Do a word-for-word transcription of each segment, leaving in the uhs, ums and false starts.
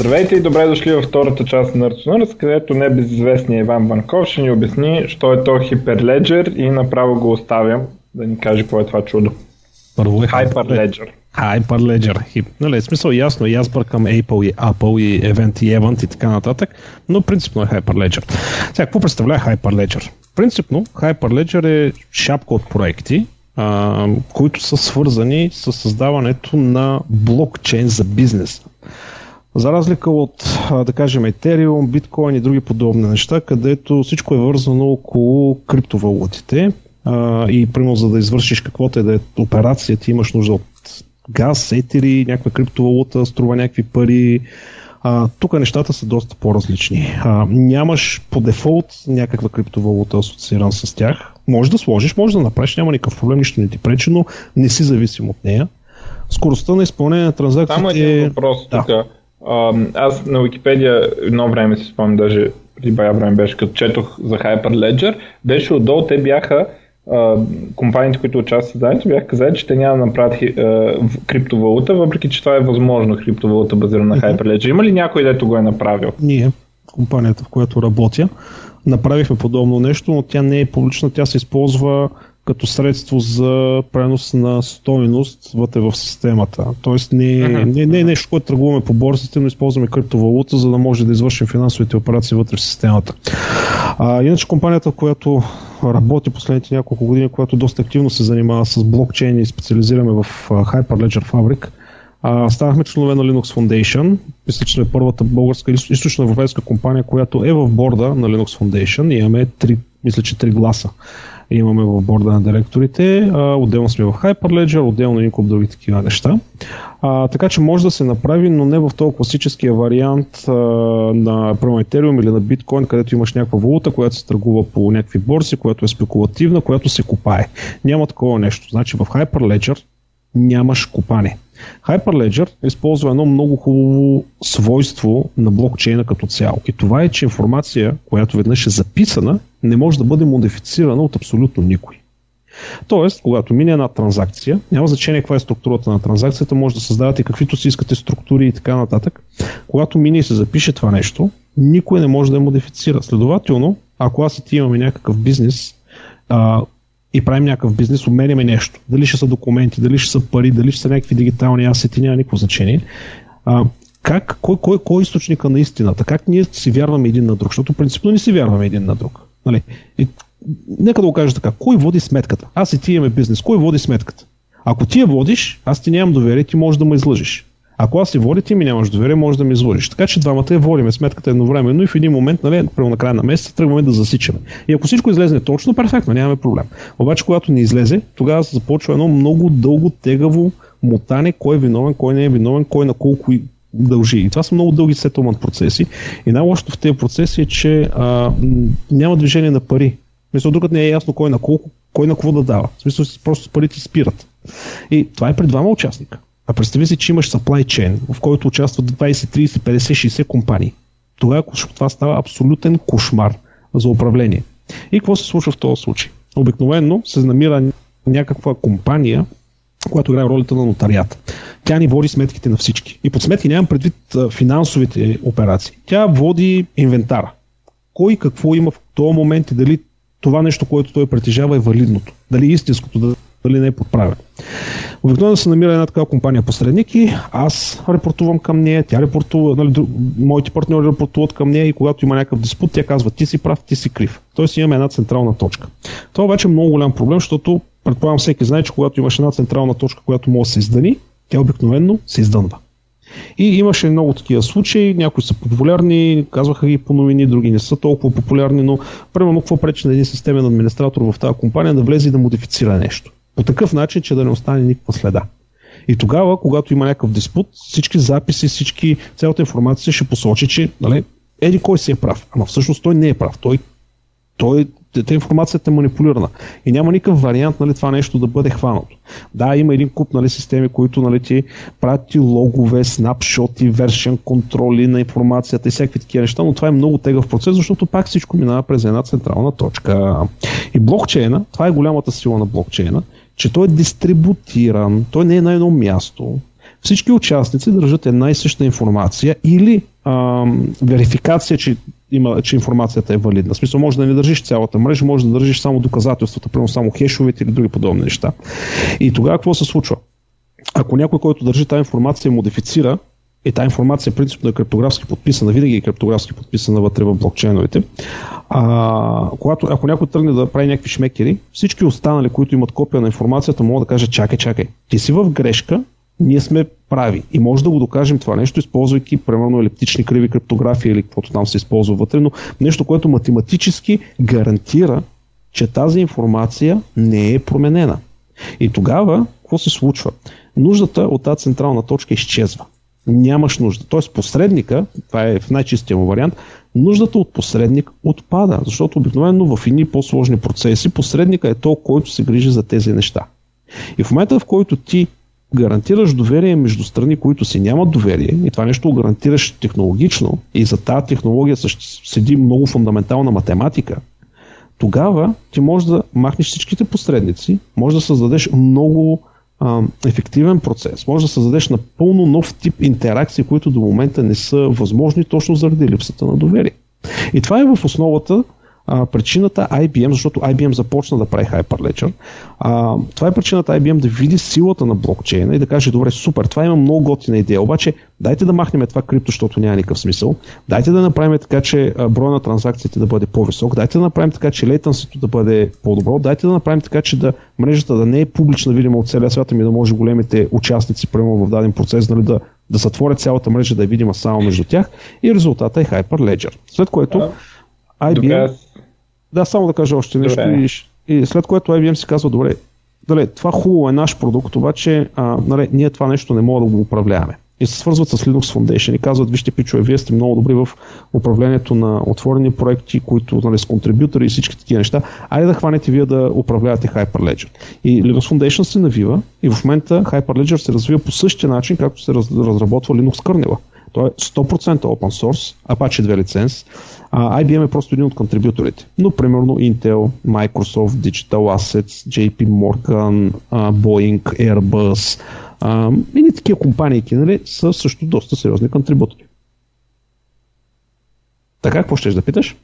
Здравейте и добре дошли във втората част на Нърдс, където небезизвестният Иван Ванков ще ни обясни, що е то Hyperledger и направо го оставям да ни каже какво е това чудо. Първо е Hyperledger. Hyperledger. Нали, смисъл ясно, и аз бъркам Apple и Apple и Event и Event и така нататък, но принципно е Hyperledger. Сега, какво представлява Hyperledger? Принципно Hyperledger е шапка от проекти, а, които са свързани с създаването на блокчейн за бизнес. За разлика от, да кажем, Ethereum, Bitcoin и други подобни неща, където всичко е вързано около криптовалутите и, примерно, за да извършиш каквото е да е операция, ти имаш нужда от газ, етери, някаква криптовалута, струва някакви пари. Тук нещата са доста по-различни. А, нямаш по дефолт някаква криптовалута асоциирана с тях. Може да сложиш, може да направиш, няма никакъв проблем, нищо не ти пречи, но не си зависим от нея. Скоростта на изпълнение на транзакциите... Само един въпрос тук. Да. Аз на Википедия едно време си спомням, даже при бая време беше, като четох за Hyperledger, беше отдолу, те бяха компаниите, които участват в създанието, бяха казали, че те няма да направят криптовалута, въпреки че това е възможно, криптовалута базирана на Hyperledger. Има ли някой, дето го е направил? Ние, компанията, в която работя, направихме подобно нещо, но тя не е публична, тя се използва като средство за пренос на стойност вътре в системата. Тоест не е не, не, нещо, което търгуваме по борсите, но използваме криптовалута, за да може да извършим финансовите операции вътре в системата. А, иначе компанията, която работи последните няколко години, която доста активно се занимава с блокчейн и специализираме в Hyperledger Fabric, а, станахме членове на Linux Foundation. Мисля, че е първата българска източна европейска компания, която е в борда на Linux Foundation. И имаме три, мисля, че три гласа. Имаме в борда на директорите, отделно сме в Hyperledger, отделно и куп други такива неща. А, така че може да се направи, но не в този класическия вариант а, на Ethereum или на Bitcoin, където имаш някаква валута, която се търгува по някакви борси, която е спекулативна, която се купае. Няма такова нещо. Значи в Hyperledger нямаш купане. Hyperledger използва едно много хубаво свойство на блокчейна като цяло. И това е, че информация, която веднъж е записана, не може да бъде модифицирана от абсолютно никой. Тоест, когато мине една транзакция, няма значение каква е структурата на транзакцията, може да създавате каквито си искате структури и така нататък. Когато мине и се запише това нещо, никой не може да я модифицира. Следователно, ако аз и ти имаме някакъв бизнес, а, и правим някакъв бизнес, обменяме нещо. Дали ще са документи, дали ще са пари, дали ще са някакви дигитални асети, няма никакво значение. А, как, кой, кой, кой е източника на истината? Как ние си вярваме един на друг? Защото принципно не си вярваме един на друг. Нали? И, нека да го кажа така. Кой води сметката? Аз и ти имаме бизнес. Кой води сметката? Ако ти я водиш, аз ти нямам доверие, ти можеш да ме излъжиш. Ако аз си водя, ти ми нямаш доверие, можеш да ми излъжиш. Така че двамата я водиме сметката едновременно и в един момент, нали, на края на месеца, тръгваме да засичаме. И ако всичко излезе точно, перфектно, нямаме проблем. Обаче, когато не излезе, тогава се започва едно много дълго тегаво мотане, кой е виновен, кой не е виновен, кой на колко дължи. И това са много дълги сетълмент процеси. И най-лошото в тези процеси е, че а, няма движение на пари. Мисля, другът не е ясно кой на колко, кой на какво да дава. В смисъл, просто парите спират. И това е при двама участника. А представи си, че имаш supply chain, в който участват двайсет, трийсет, петдесет, шейсет компании. Тогава това става абсолютен кошмар за управление. И какво се случва в този случай? Обикновено се намира някаква компания, която играе ролята на нотарията. Тя ни води сметките на всички. И под сметки нямам предвид финансовите операции. Тя води инвентара. Кой какво има в този момент и дали това нещо, което той притежава, е валидното. Дали е истинското, дали не е подправено. Обикновено се намира една такава компания посредник и аз репортувам към нея, тя репортува, нали, друг, моите партньори репортуват към нея и когато има някакъв диспут, тя казва ти си прав, ти си крив. Тоест имаме една централна точка. Това обаче е много голям проблем, защото предполагам всеки знае, че когато имаш една централна точка, която може да се издъни, тя обикновено се издънва. И имаше много такива случаи, някои са популярни, казваха ги по новини, други не са толкова популярни, но примерно какво пречи на един системен администратор в тази компания да влезе и да модифицира нещо. По такъв начин, че да не остане никаква следа. И тогава, когато има някакъв диспут, всички записи, всички, цялата информация ще посочи, че нали, еди кой си е прав. Ама всъщност той не е прав. Той, той, та информацията е манипулирана. И няма никакъв вариант нали, това нещо да бъде хванато. Да, има един куп нали, системи, които нали, ти прати логове, снапшоти, вершен контроли на информацията и всякакви такива неща, но това е много тегъв процес, защото пак всичко минава през една централна точка. И блокчейна, това е голямата сила на блокчейна, че той е дистрибутиран, той не е на едно място. всички участници държат една и съща информация или а, верификация, че, има, че информацията е валидна. В смисъл, може да не държиш цялата мрежа, може да държиш само доказателствата, примерно само хешовете или други подобни неща. И тогава какво се случва? Ако някой, който държи тази информация, модифицира, и тази информация принципно е криптографски подписана, винаги е криптографски подписана вътре в блокчейновете, а, когато, ако някой тръгне да прави някакви шмекери, всички останали, които имат копия на информацията, могат да кажат: чакай, чакай, ти си в грешка, ние сме прави и може да го докажем това нещо, използвайки примерно елиптични криви криптографии или каквото там се използва вътре, но нещо, което математически гарантира, че тази информация не е променена. И тогава какво се случва? Нуждата от тази централна точка изчезва. Нямаш нужда. Тоест посредника, това е в най-чистия му вариант, нуждата от посредник отпада, защото обикновено в едни по-сложни процеси посредника е той, който се грижи за тези неща. И в момента, в който ти гарантираш доверие между страни, които си нямат доверие, и това нещо го гарантираш технологично, и за тази технология седи много фундаментална математика, тогава ти можеш да махнеш всичките посредници, можеш да създадеш много а, ефективен процес, можеш да създадеш напълно нов тип интеракции, които до момента не са възможни точно заради липсата на доверие. И това е в основата а, причината Ай Би Ем, защото Ай Би Ем започна да прави Hyperledger, а, това е причината Ай Би Ем да види силата на блокчейна и да каже: добре, супер, това има много готина идея, обаче дайте да махнем това крипто, защото няма никакъв смисъл, дайте да направим така, че броя на транзакциите да бъде по-висок, дайте да направим така, че лейтънсито да бъде по-добро, дайте да направим така, че да мрежата да не е публична, видима от целия свят, ами да може големите участници, примерно в даден процес, нали, да, да затворят цялата мрежа, да е видима само между тях, и резултата е Hyperledger. След което Ай Би Ем... Да, само да кажа още нещо. И, и след което Ай Би Ем си казва: добре, дали, това хубаво е наш продукт, обаче а, нали, ние това нещо не можем да го управляваме. И се свързват с Linux Foundation и казват: вижте, пичове, вие сте много добри в управлението на отворени проекти, които, нали, с контрибютори и всички такива неща. Айде да хванете вие да управлявате Hyperledger. И Linux Foundation се навива и в момента Hyperledger се развива по същия начин, както се разработва Linux kernel. Той е сто процента open source, Apache две лиценз. А, Ай Би Ем е просто един от контрибюторите. Но примерно Intel, Microsoft, Digital Assets, Джей Пи Morgan, Boeing, Airbus и такива компании, нали, са също доста сериозни контрибютори. Така, какво щеш да питаш?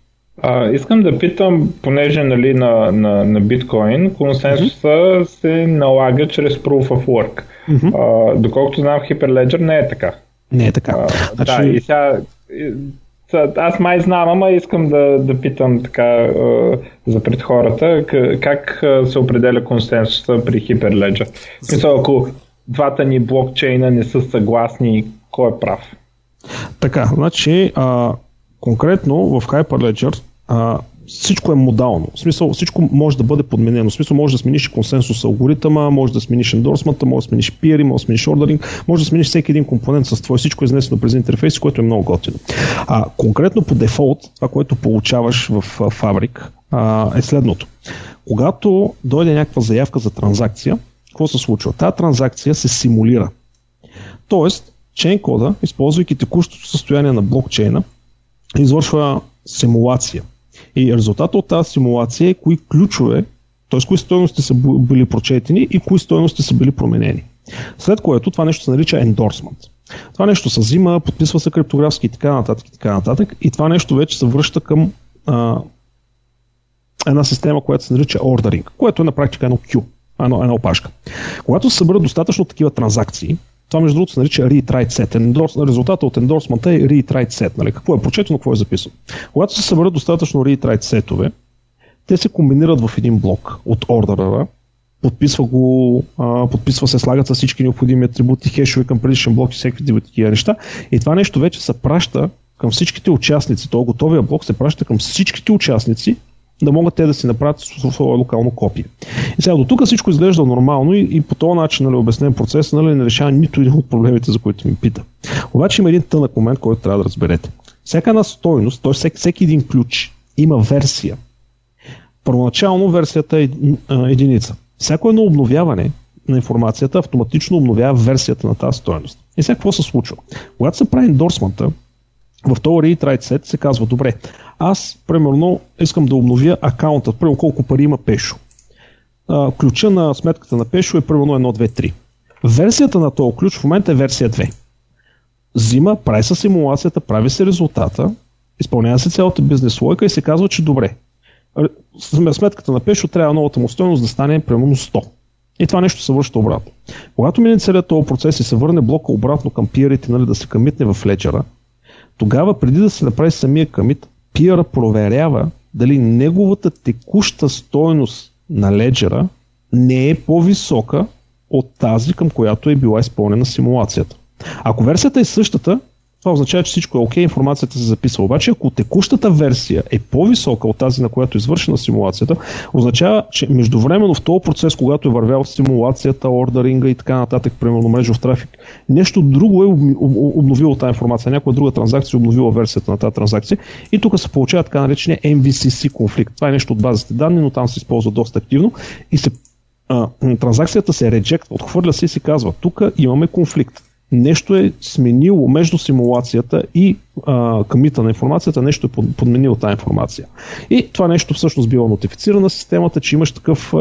А, искам да питам, понеже, нали, на, на, на биткоин консенсуса mm-hmm. се налага чрез Proof of Work. Mm-hmm. А, доколкото знам, Hyperledger не е така. Не е така. А, значи... Да, и сега... Аз май знам, ама искам да, да питам така за пред хората, как се определя консенсуса при Hyperledger. Мисля, ако двата ни блокчейна не са съгласни, кой е прав? Така, значи а, конкретно в Hyperledger а, всичко е модално. В смисъл, всичко може да бъде подменено. В смисъл, може да смениш консенсус алгоритъма, може да смениш ендорсмента, може да смениш пиери, може да смениш ордеринг, може да смениш всеки един компонент с твой, всичко е изнесено през интерфейс, което е много готино. А конкретно по дефолт, това, което получаваш в а, Фабрик, а, е следното. Когато дойде някаква заявка за транзакция, какво се случва? Тая транзакция се симулира. Тоест, чейнкода, използвайки текущото състояние на блокчейна, извършва симулация. И резултатът от тази симулация е кои ключове, т.е. кои стойности са били прочетени и кои стойности са били променени. След което това нещо се нарича ендорсмент. Това нещо се взима, подписва се криптографски и така нататък и така нататък. И това нещо вече се връща към а, една система, която се нарича ордеринг, което е на практика едно Q, едно, една опашка. Когато се съберат достатъчно такива транзакции, това между другото се нарича read-write set. Ендорс... Резултатът от ендорсмента е read-write set. Нали? Какво е прочетено, какво е записано. Когато се съберат достатъчно read-write сетове, те се комбинират в един блок от ордера, подписва го, а, подписва се, слагат с всички необходими атрибути, хешове към предишен блок и всеки такива неща. И това нещо вече се праща към всичките участници. Този готовия блок се праща към всичките участници, да могат те да си направят своя локално копие. И сега до тук всичко изглежда нормално и, и по този начин, нали, обяснен процес, нали, не решава нито един от проблемите, за които ми пита. Обаче има един тънък момент, който трябва да разберете. Всяка една стойност, т.е. всеки, всеки един ключ има версия. Първоначално версията е единица. Всяко едно обновяване на информацията автоматично обновява версията на тази стойност. И сега какво се случва? Когато се прави ендорсмента, в този read-write set се казва: добре, аз примерно искам да обновя акаунта, примерно колко пари има Пешо. А, ключа на сметката на Пешо е примерно едно, две, три. Версията на този ключ в момента е версия две. Взима, прави се симулацията, прави се резултата, изпълнява се цялата бизнес логика и се казва, че добре. Сметката на Пешо трябва новата му стойност да стане примерно сто. И това нещо се връща обратно. Когато мине целият този процес и се върне блока обратно към пиерите, нали, да се къмитне в леджера, тогава преди да се направи самия къмит, пиера проверява дали неговата текуща стойност на леджера не е по-висока от тази, към която е била изпълнена симулацията. Ако версията е същата, това означава, че всичко е окей, информацията се записва. Обаче, ако текущата версия е по-висока от тази, на която е извършена симулацията, означава, че междувременно в този процес, когато е вървял симулацията, ордеринга и така нататък, примерно мрежов трафик, нещо друго е обновило тази информация. Някоя друга транзакция е обновила версията на тази транзакция. И тук се получава така наречения Ем Ви Си Си конфликт. Това е нещо от базите данни, но там се използва доста активно и се, а, транзакцията се реджект, отхвърля се и се казва, тук имаме конфликт. Нещо е сменило между симулацията и а, къмита на информацията, нещо е подменило тази информация. И това нещо всъщност бива нотифицирана системата, че имаш такъв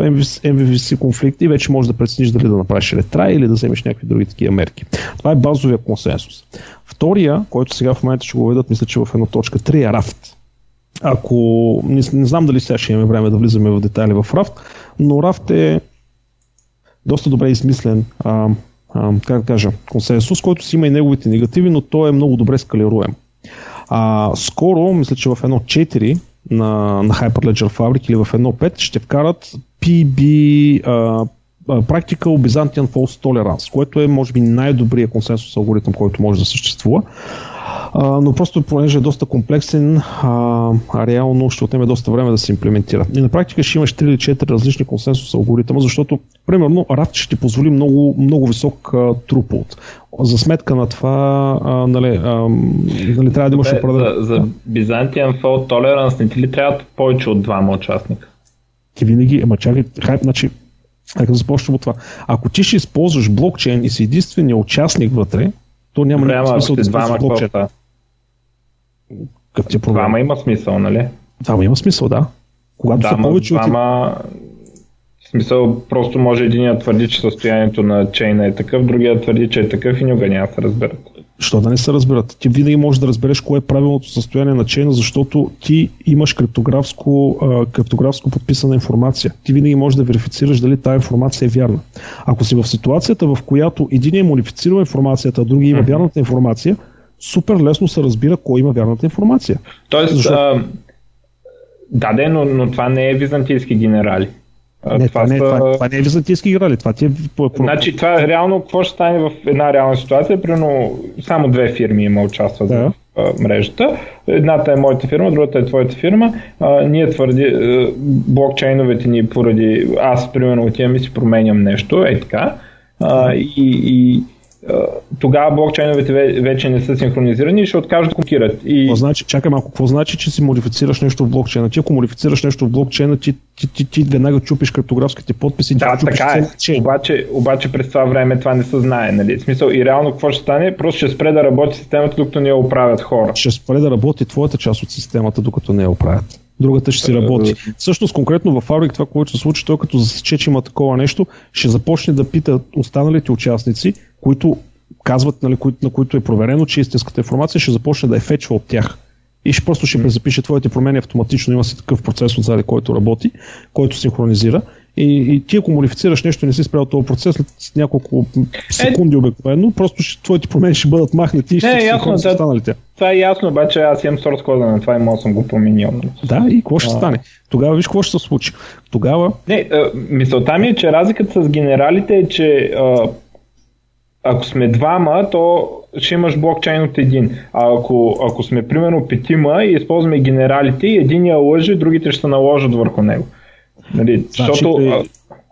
Ем Ви Си конфликт и вече можеш да прецениш дали да направиш ретрай или да вземеш някакви други такива мерки. Това е базовия консенсус. Втория, който сега в момента ще го ведат, мисля, че в едно точка три е Рафт. Ако не, не знам дали сега ще имаме време да влизаме в детайли в Рафт, но Рафт е доста добре измислен а, как да кажа, консенсус, който си има и неговите негативи, но той е много добре скалируем. А, скоро, мисля, че в едно точка четири на, на Hyperledger Fabric или в едно точка пет ще вкарат Пи Би, а, Practical Byzantine Fault Tolerance, което е, може би, най-добрият консенсус алгоритъм, който може да съществува. А, но просто, понеже е доста комплексен, а, а реално ще отнеме доста време да се имплементира. И на практика ще имаш три или четири различни консенсус алгоритъма, защото, примерно, Рафт ще ти позволи много, много висок труплот. За сметка на това, а, нали, а, нали, трябва да имаш определен... За, за Byzantine Fault Tolerance не ти ли трябва повече от двама участника? Ти винаги, ама чакай, хайп, значи, ако започнем от това. Ако ти ще използваш блокчейн и си единственият участник вътре, то няма никакъв смисъл да използваш блокчейн. Какъв ти е проблем? Двама има смисъл, нали? Двама има смисъл, да. Когато двама, са повече от... Двама... В смисъл, просто може единият твърди, че състоянието на чейна е такъв, другият твърди, че е такъв и никога няма да се разберат. Що да не се разберат? Ти винаги можеш да разбереш кое е правилното състояние на чейна, защото ти имаш криптографско, криптографско подписана информация. Ти винаги можеш да верифицираш дали тази информация е вярна. Ако си в ситуацията, в която един е модифицирал информацията, а другия има mm-hmm. вярната информация, супер лесно се разбира кой има вярната информация. Тоест, защото... а, да, да, но, но това не е византийски генерали. Не, това, това, не, са... това, това не е византийски генерали. Това ти е... Значи това е реално, какво ще стане в една реална ситуация, примерно само две фирми има участват да. в мрежата. Едната е моята фирма, другата е твоята фирма. А, ние твърди, блокчейновете ни поради, аз примерно отивам и си променям нещо, е така. А, и, и тогава блокчейновете вече не са синхронизирани и ще откажат да копират. И... Значи, чакай малко, какво значи, че си модифицираш нещо в блокчейна? Ти ако модифицираш нещо в блокчейна, ти, ти, ти, ти веднага чупиш криптографските подписи. Да, така е. Обаче, обаче през това време това не се знае. Нали? В смисъл, и реално какво ще стане? Просто ще спре да работи системата, докато не я оправят хора. Ще спре да работи твоята част от системата, докато не я оправят. Другата ще си работи. Всъщност, конкретно в Фабрик, това, което се случи, той като засече, че има такова нещо, ще започне да пита останалите участници, които казват, нали, на които е проверено, че истинската информация, ще започне да е фетчва от тях. И ще просто ще презапише твоите промени автоматично. Има си такъв процес отзади, който работи, който синхронизира. И, и ти ако модифицираш нещо и не си спрял този процес, след няколко секунди обикновено, просто ще, твоите промени ще бъдат махнати и ще се хванат с останалите. Това е ясно, обаче аз имам сорс кода на това и мога съм го променил. Да, и какво ще а... стане? Тогава виж какво ще се случи. Тогава... Не, мисълта ми е, че разликата с генералите е, че ако сме двама, то ще имаш блокчейн от един. А ако, ако сме примерно петима и използваме генералите, един я лъже, другите ще се наложат върху него. Нали, значи, защото...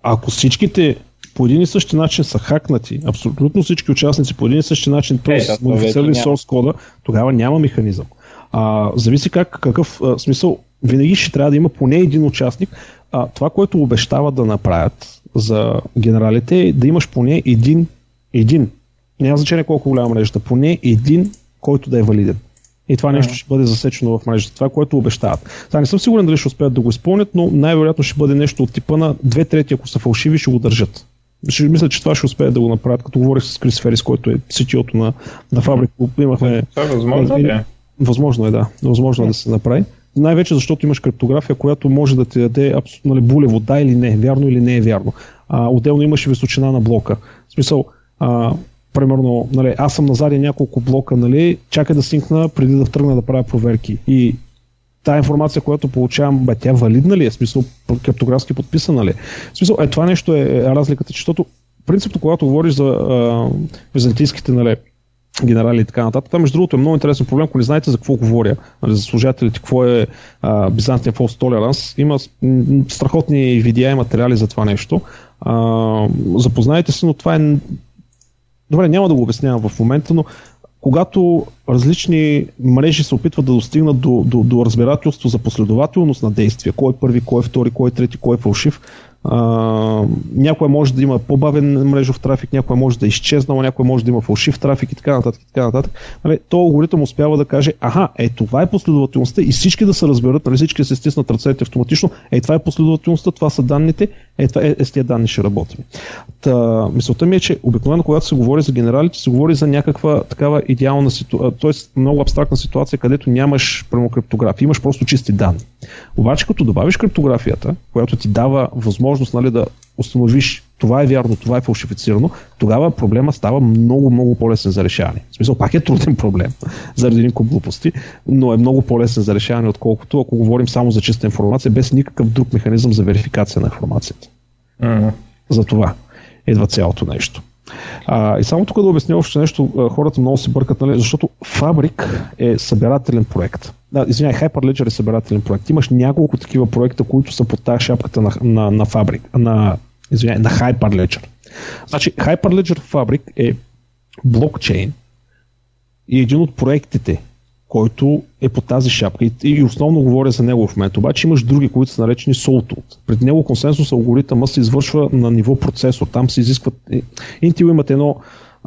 Ако всичките по един и същи начин са хакнати, абсолютно всички участници по един и същи начин са модифицирали source кода, тогава няма механизъм. А, зависи как, какъв а, смисъл, винаги ще трябва да има поне един участник. А, това, което обещават да направят за генералите, е да имаш поне един, един, няма значение колко голяма мрежата, поне един, който да е валиден. И това нещо ще бъде засечено в мрежата. Това, което обещават. Та не съм сигурен дали ще успеят да го изпълнят, но най-вероятно ще бъде нещо от типа на две трети, ако са фалшиви, ще го държат. Ще, мисля, че това ще успеят да го направят. Като говорих с Крис Ферис, който е си ти о-то на, на фабрика, имахме... Това възможно ли е? Възможно е, да. Възможно е да се направи. Най-вече защото имаш криптография, която може да ти даде абсолютно булево да или не, вярно или не е вярно. А, отделно имаш и височина на блока. В смисъл, а, примерно, нали, аз съм назадя няколко блока, нали, чакай да синкна преди да тръгна да правя проверки. И тая информация, която получавам, бе, тя валидна ли е? В смисъл, криптографски подписана ли е? В смисъл, е, това нещо е разликата, защото принципно, когато говориш за а, византийските, нали, генерали и така нататък. Там, между другото, е много интересен проблем, ако не знаете за какво говоря, нали, за служателите, какво е Byzantine Fault Tolerance. Има страхотни видеа и материали за това нещо. А, запознайте се, но това е... Добре, няма да го обяснявам в момента, но когато различни мрежи се опитват да достигнат до, до, до разбирателство за последователност на действия, кой е първи, кой е втори, кой е трети, кой е фалшив, Uh, някой може да има по-бавен мрежов трафик, някой може да е изчезнал, някой може да има фалшив трафик и така нататък. И така нататък. Нали, то алгоритъм успява да каже, аха, е това е последователността и всички да се разберат, нали, всички да се стиснат ръцете автоматично, е това е последователността, това са данните, е, това, е, е с тия данни ще работим. Та, мисълта ми е, че обикновено когато се говори за генералите, се говори за някаква такава идеална ситуация, т.е. много абстрактна ситуация, където нямаш прямо криптография, имаш просто чисти данни. Обаче като добавиш криптографията, която ти дава възможност Нали, да установиш това е вярно, това е фалшифицирано, тогава проблема става много, много по-лесен за решаване. В смисъл, пак е труден проблем заради някои глупости, но е много по-лесен за решаване, отколкото ако говорим само за чиста информация, без никакъв друг механизъм за верификация на информацията. Mm-hmm. За това идва цялото нещо. А, и само тук да обясня още нещо, хората много се бъркат, нали, защото Фабрик е събирателен проект. Да, извиняй, Hyperledger е събирателен проект. Имаш няколко такива проекта, които са под тази шапката на, на, на Fabric, на, извиняй, на Hyperledger. Значи, Hyperledger Fabric е блокчейн и един от проектите, който е под тази шапка. И, и основно говоря за него в момента. Обаче имаш други, които са наречени Sawtooth. Пред него консенсус алгоритъма се извършва на ниво процесор. Там се изискват... Intel имат едно...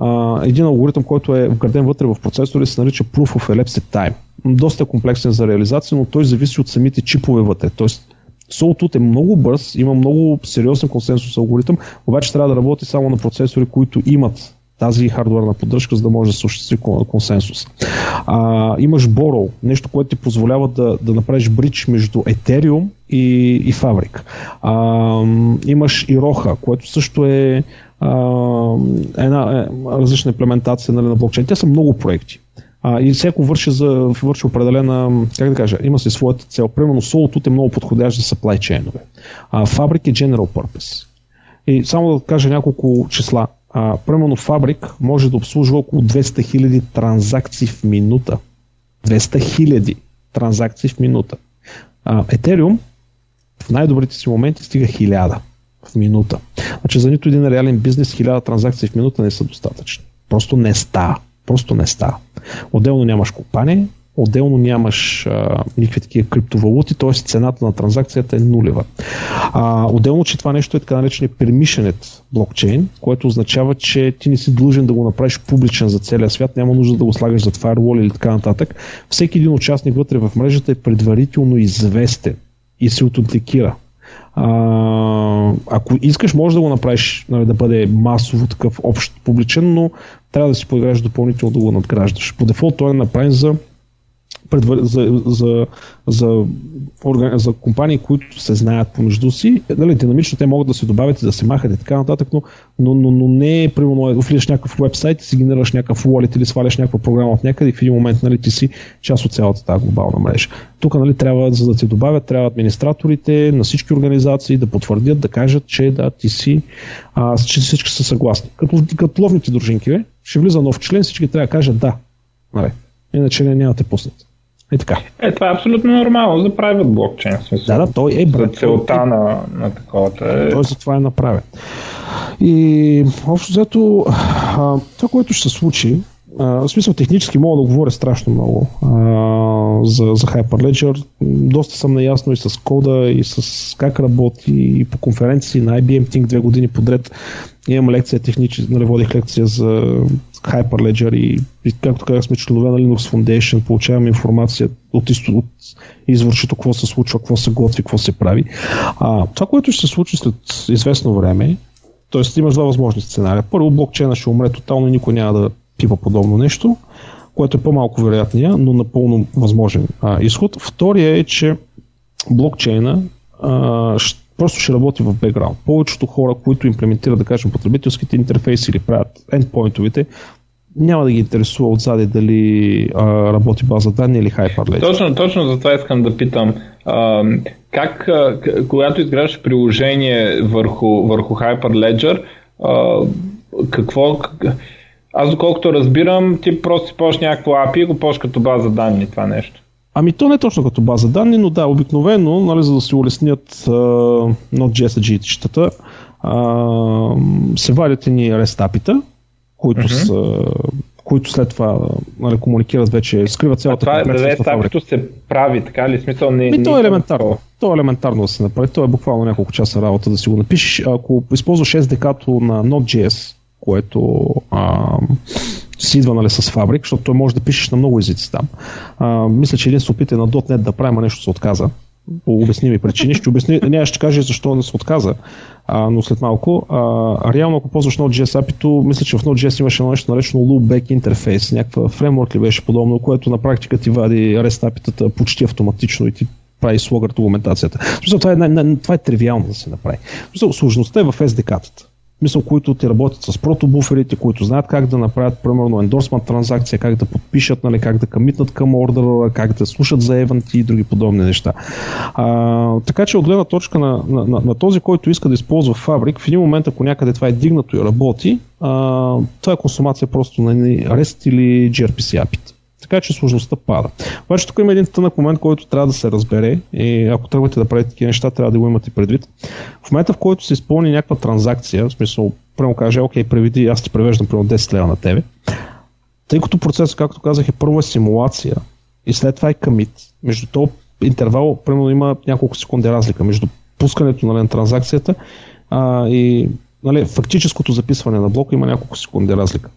Uh, един алгоритъм, който е вграден вътре в процесори, се нарича Proof of Elapsed Time. Доста е комплексен за реализация, но той зависи от самите чипове вътре. Тоест, Sawtooth е много бърз, има много сериозен консенсус алгоритъм, обаче трябва да работи само на процесори, които имат тази хардуерна поддръжка, за да може да се осъществи консенсус. Uh, имаш Borrow, нещо, което ти позволява да, да направиш бридж между Ethereum и, и Fabric. Uh, имаш Iroha, което също е Uh, една е, различна имплементация, нали, на блокчейн. Те са много проекти. Uh, и всяко върши, за, върши определена, как да кажа, има си своята цел. Примерно Sawtooth е много подходящ за supply chain-ове. Uh, Fabric е general purpose. И само да кажа няколко числа. Uh, примерно Fabric може да обслужва около двеста хиляди транзакции в минута. двеста хиляди транзакции в минута. Uh, Ethereum в най-добрите си моменти стига хиляда в минута. Значи за нито един реален бизнес хиляда транзакции в минута не са достатъчни. Просто не става. Просто не става. Отделно нямаш компания, отделно нямаш а, никакви такива криптовалути, т.е. цената на транзакцията е нулева. А, отделно, че това нещо е така наречен permissioned блокчейн, което означава, че ти не си длъжен да го направиш публичен за целия свят, няма нужда да го слагаш зад firewall или така нататък. Всеки един участник вътре в мрежата е предварително известен и се аутентикира. А, ако искаш, може да го направиш, нали, да бъде масово такъв общ публичен, но трябва да си подграждаш допълнително да го надграждаш. По дефолт той е направен за, за, за, за, органи, за компании, които се знаят помежду си. Нали, динамично те могат да се добавят и да се махат и така нататък, но, но, но, но не е примерно, влизаш някакъв уебсайт и си генерираш някакъв wallet или сваляш някаква програма от някъде и в един момент, нали, ти си част от цялата тази глобална мрежа. Тук, нали, трябва, за да ти добавят, трябва администраторите на всички организации да потвърдят, да кажат, че да, ти си, а, че всички са съгласни. Като, като ловните дружинки, бе, ще влиза нов член, всички трябва да кажат да. Нали, иначе не няма те пуснат. И така. Е, това е абсолютно нормално за private блокчейн. Да, да, той е брат. За целта е... на, на таковата. Той за това е направен. И общо взето, това, което ще се случи, а, в смисъл технически мога да говоря страшно много а, за, за Hyperledger. Доста съм наясно и с Corda, и с как работи, и по конференции на ай би ем Think две години подред. Имам лекция технически, нали, водих лекция за Hyperledger и, и както казах, сме членове на Linux Foundation, получаваме информация от, от извършито, какво се случва, какво се готви, какво се прави. А, това, което ще се случи след известно време, Тоест имаш два възможни сценария. Първо, блокчейна ще умре тотално и никой няма да пипа подобно нещо, което е по-малко вероятния, но напълно възможен а, изход. Втория е, че блокчейна а, ще, просто ще работи в бекграунд. Повечето хора, които имплементират, да кажем, потребителските интерфейси или правят ендпойнтовите, няма да ги интересува отзади дали а, работи база данни или Hyperledger. Точно, точно за това искам да питам. А, как, а, когато изграждаш приложение върху, върху Hyperledger, а, какво... Аз доколкото разбирам, ти просто си почнеш някакво ей пи ай и го почнеш като база данни това нещо. Ами то не е точно като база данни, но да, обикновено, нали, за да се улеснят а, Node.js-джи-тата, се вадят ни рест-апита, които, uh-huh. са, които след това нали, комуникират вече, скриват цялата комплексност. А това рестапито се прави, така ли? Смисъл, не, Ми, то е елементарно. То е елементарно да се направи. То е буквално няколко часа работа да си го напишеш. Ако използваш ес ди кей-то на Node.js, което а, си идва нали, с Fabric, защото той може да пишеш на много езици там. А, мисля, че един се опита на .нет да правим, а нещо се отказа. По обясними причини. Ще обясни, не, ще кажа защо не се отказа, а, но след малко. А, реално, ако ползваш Node.js ей пи ай-то, мисля, че в Node.js имаше едно нещо наречено loopback интерфейс, някаква фреймворк ли беше подобно, което на практика ти вади REST ей пи ай-тата почти автоматично и ти прави слогър аргументацията. Това е, това е тривиално да се направи. Сложността е в ес ди кей-тата. Мисъл, които ти работят с протобуферите, които знаят как да направят, примерно, ендорсмент транзакция, как да подпишат, нали, как да къмитнат към ордера, как да слушат за евенти и други подобни неща. А, така че от гледна точка на, на, на, на този, който иска да използва Fabric, в един момент, ако някъде това е дигнато и работи, а, това е консумация просто на REST или джи ар пи си апит. Така че сложността пада. Обаче тук има един тънък момент, който трябва да се разбере и ако тръгвате да правите такива неща, трябва да го имате предвид. В момента, в който се изпълни някаква транзакция, в смисъл, прямо каже, окей, преведи, аз ти превеждам примерно десет лева на тебе, тъй като процесът, както казах, е първо е симулация и след това е къмит. Между този интервал, примерно има няколко секунди разлика между пускането на транзакцията а, и нали, фактическото записване на блока има няколко секунди разлика.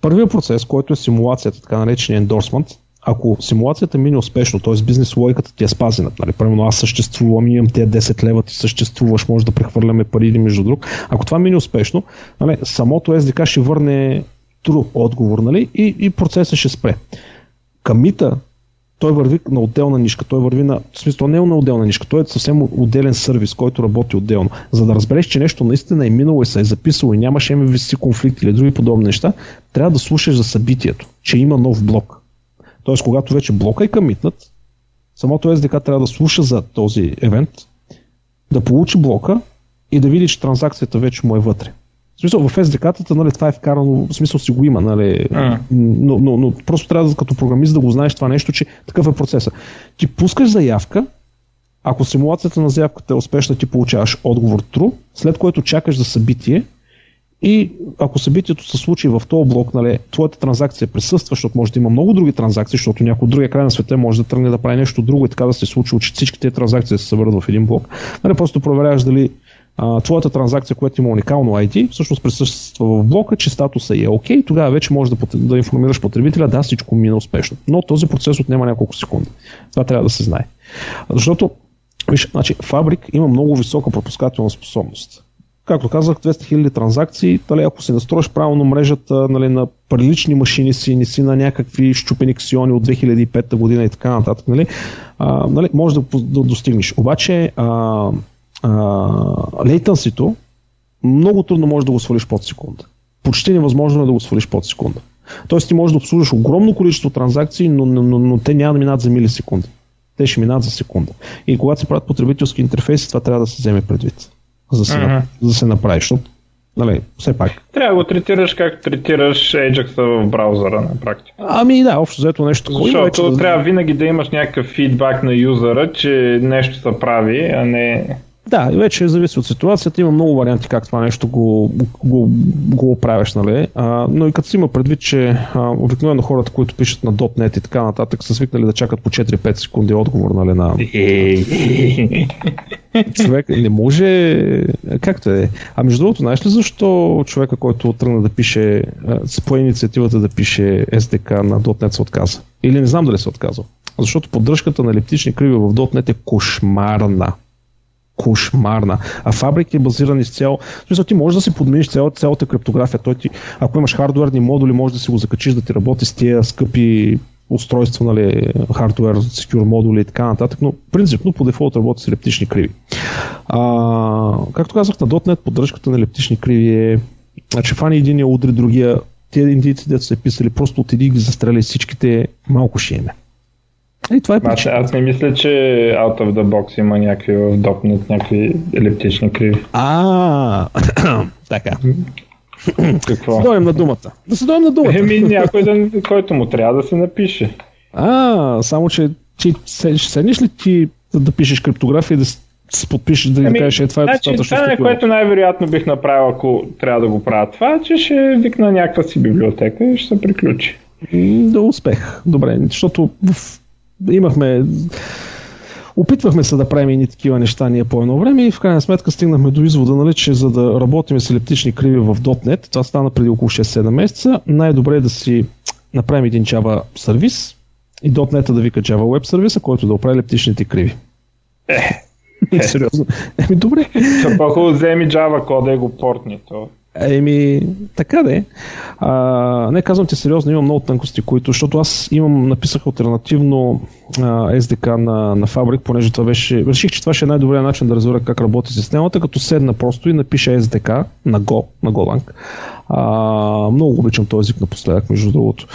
Първият процес, който е симулацията, така наречения ендорсмент, ако симулацията мине успешно, т.е. бизнес логиката ти е спазена, нали, примерно аз съществувам, имам тези десет лева, ти съществуваш, може да прехвърляме пари или между друг, ако това мине успешно, нали, самото ес ди кей ще върне true отговор, нали, и, и процесът ще спре. Камита, той върви на отделна нишка, той върви на, в смисъл, не е на отделна нишка, той е съвсем отделен сервис, който работи отделно. За да разбереш, че нещо наистина е минало и се е записало и нямаш ем ви си си конфликт или други подобни неща, трябва да слушаш за събитието, че има нов блок. Тоест, когато вече блока е къмитнат, самото ес ди кей трябва да слуша за този евент, да получи блока и да види, че транзакцията вече му е вътре. В смисъл, в ес ди кей-тата нали, това е вкарано, в смисъл си го има, нали, mm. но, но, но просто трябва като програмист да го знаеш това нещо, че такъв е процеса. Ти пускаш заявка, ако симулацията на заявката е успешна, ти получаваш отговор true, след което чакаш за събитие и ако събитието се случи в този блок, нали, твоята транзакция присъства, защото може да има много други транзакции, защото някой другия край на света може да тръгне да прави нещо друго и така да се случи, че всички тези транзакции се съберат в един блок. Нали, просто проверяваш дали твоята транзакция, която има уникално ай ди, всъщност присъства в блока, че статуса е ОК, okay, тогава вече можеш да, да информираш потребителя, да, всичко мина успешно. Но този процес отнема няколко секунди. Това трябва да се знае. Защото, виж, значи, Fabric има много висока пропускателна способност. Както казах, двеста хиляди транзакции, тали, ако си настроиш правилно мрежата нали, на прилични машини си, не си на някакви щупени ксиони от две хиляди и пета година и така нататък, нали, а, нали, можеш да, да достигнеш. Обаче, а, лейтънсито uh, много трудно можеш да го свалиш под секунда. Почти невъзможно е да го свалиш под секунда. Тоест ти можеш да обслужваш огромно количество транзакции, но, но, но, но те няма да минат за милисекунди. Те ще минат за секунда. И когато се правят потребителски интерфейси, това трябва да се вземе предвид. За да се, uh-huh. за да се направи, защото нали, все пак. Трябва да го третираш както третираш Ajax-а в браузъра на практика. Ами да, общо взето нещо. Защото вече, да трябва да... винаги да имаш някакъв фидбак на юзера, че нещо се прави, а не... Да, вече зависи от ситуацията. Има много варианти как това нещо го, го, го оправяш, нали? А, но и като си има предвид, че а, обикновено хората, които пишат на .нет и така нататък, са свикнали да чакат по четири-пет секунди отговор, нали, на... Човек не може... Както е? А между другото, знаеш ли защо човека, който тръгна да пише, по инициативата да пише ес ди кей на .нет се отказа? Или не знам дали се отказва. Защото поддръжката на елиптични криви в .нет е кошмарна. кошмарна. А Fabric е базиран изцяло. Смисъл, ти можеш да си подмениш цял, цялата криптография. Той ти, ако имаш хардуерни модули, може да си го закачиш да ти работи с тия скъпи устройства, нали, хардуер, секюр модули и така нататък, но принципно по дефолт работи с елиптични криви. А, както казах, на .дот нет поддръжката на елиптични криви е, значи фани единия, удри другия, тези индийци, дето са писали, просто отиди и ги застреляй всичките, малко ще име. И това е причина. Аз не мисля, че out of the box има някакви в .дот нет, някакви елиптични криви. А, така. Какво? Да се дойдем на думата. Да се дойдем на думата. Еми някой ден, който му трябва да се напише. А, само че ти седнеш ли ти да пишеш криптография и да се подпишеш да еми, кажеш, е това е значи, достатъчно. Това е, което най-вероятно бих направил, ако трябва да го правя това, че ще викна някаква си библиотека и ще се приключи. До успех. Добре, защото в... имахме... Опитвахме се да правим и такива неща ние по едно време и в крайна сметка стигнахме до извода, нали, че за да работим с елиптични криви в .дот нет, това стана преди около шест седем месеца, най-добре е да си направим един Java сервис и .дот нет да вика Java Web сервиса, който да оправи елиптичните криви. Е, е. Сериозно. Еми, добре. Ще по-хубаво вземи Java кода и го портни това. Еми, така да е. А, не, казвам ти сериозно, имам много тънкости, които, защото аз имам, написах алтернативно а, ес ди кей на, на Fabric, понеже това беше, реших, че това ще е най-добрият начин да разбера как работи системата, като седна просто и напиша ес ди кей на Go, на Golang. А, много обичам този език напоследък, между другото.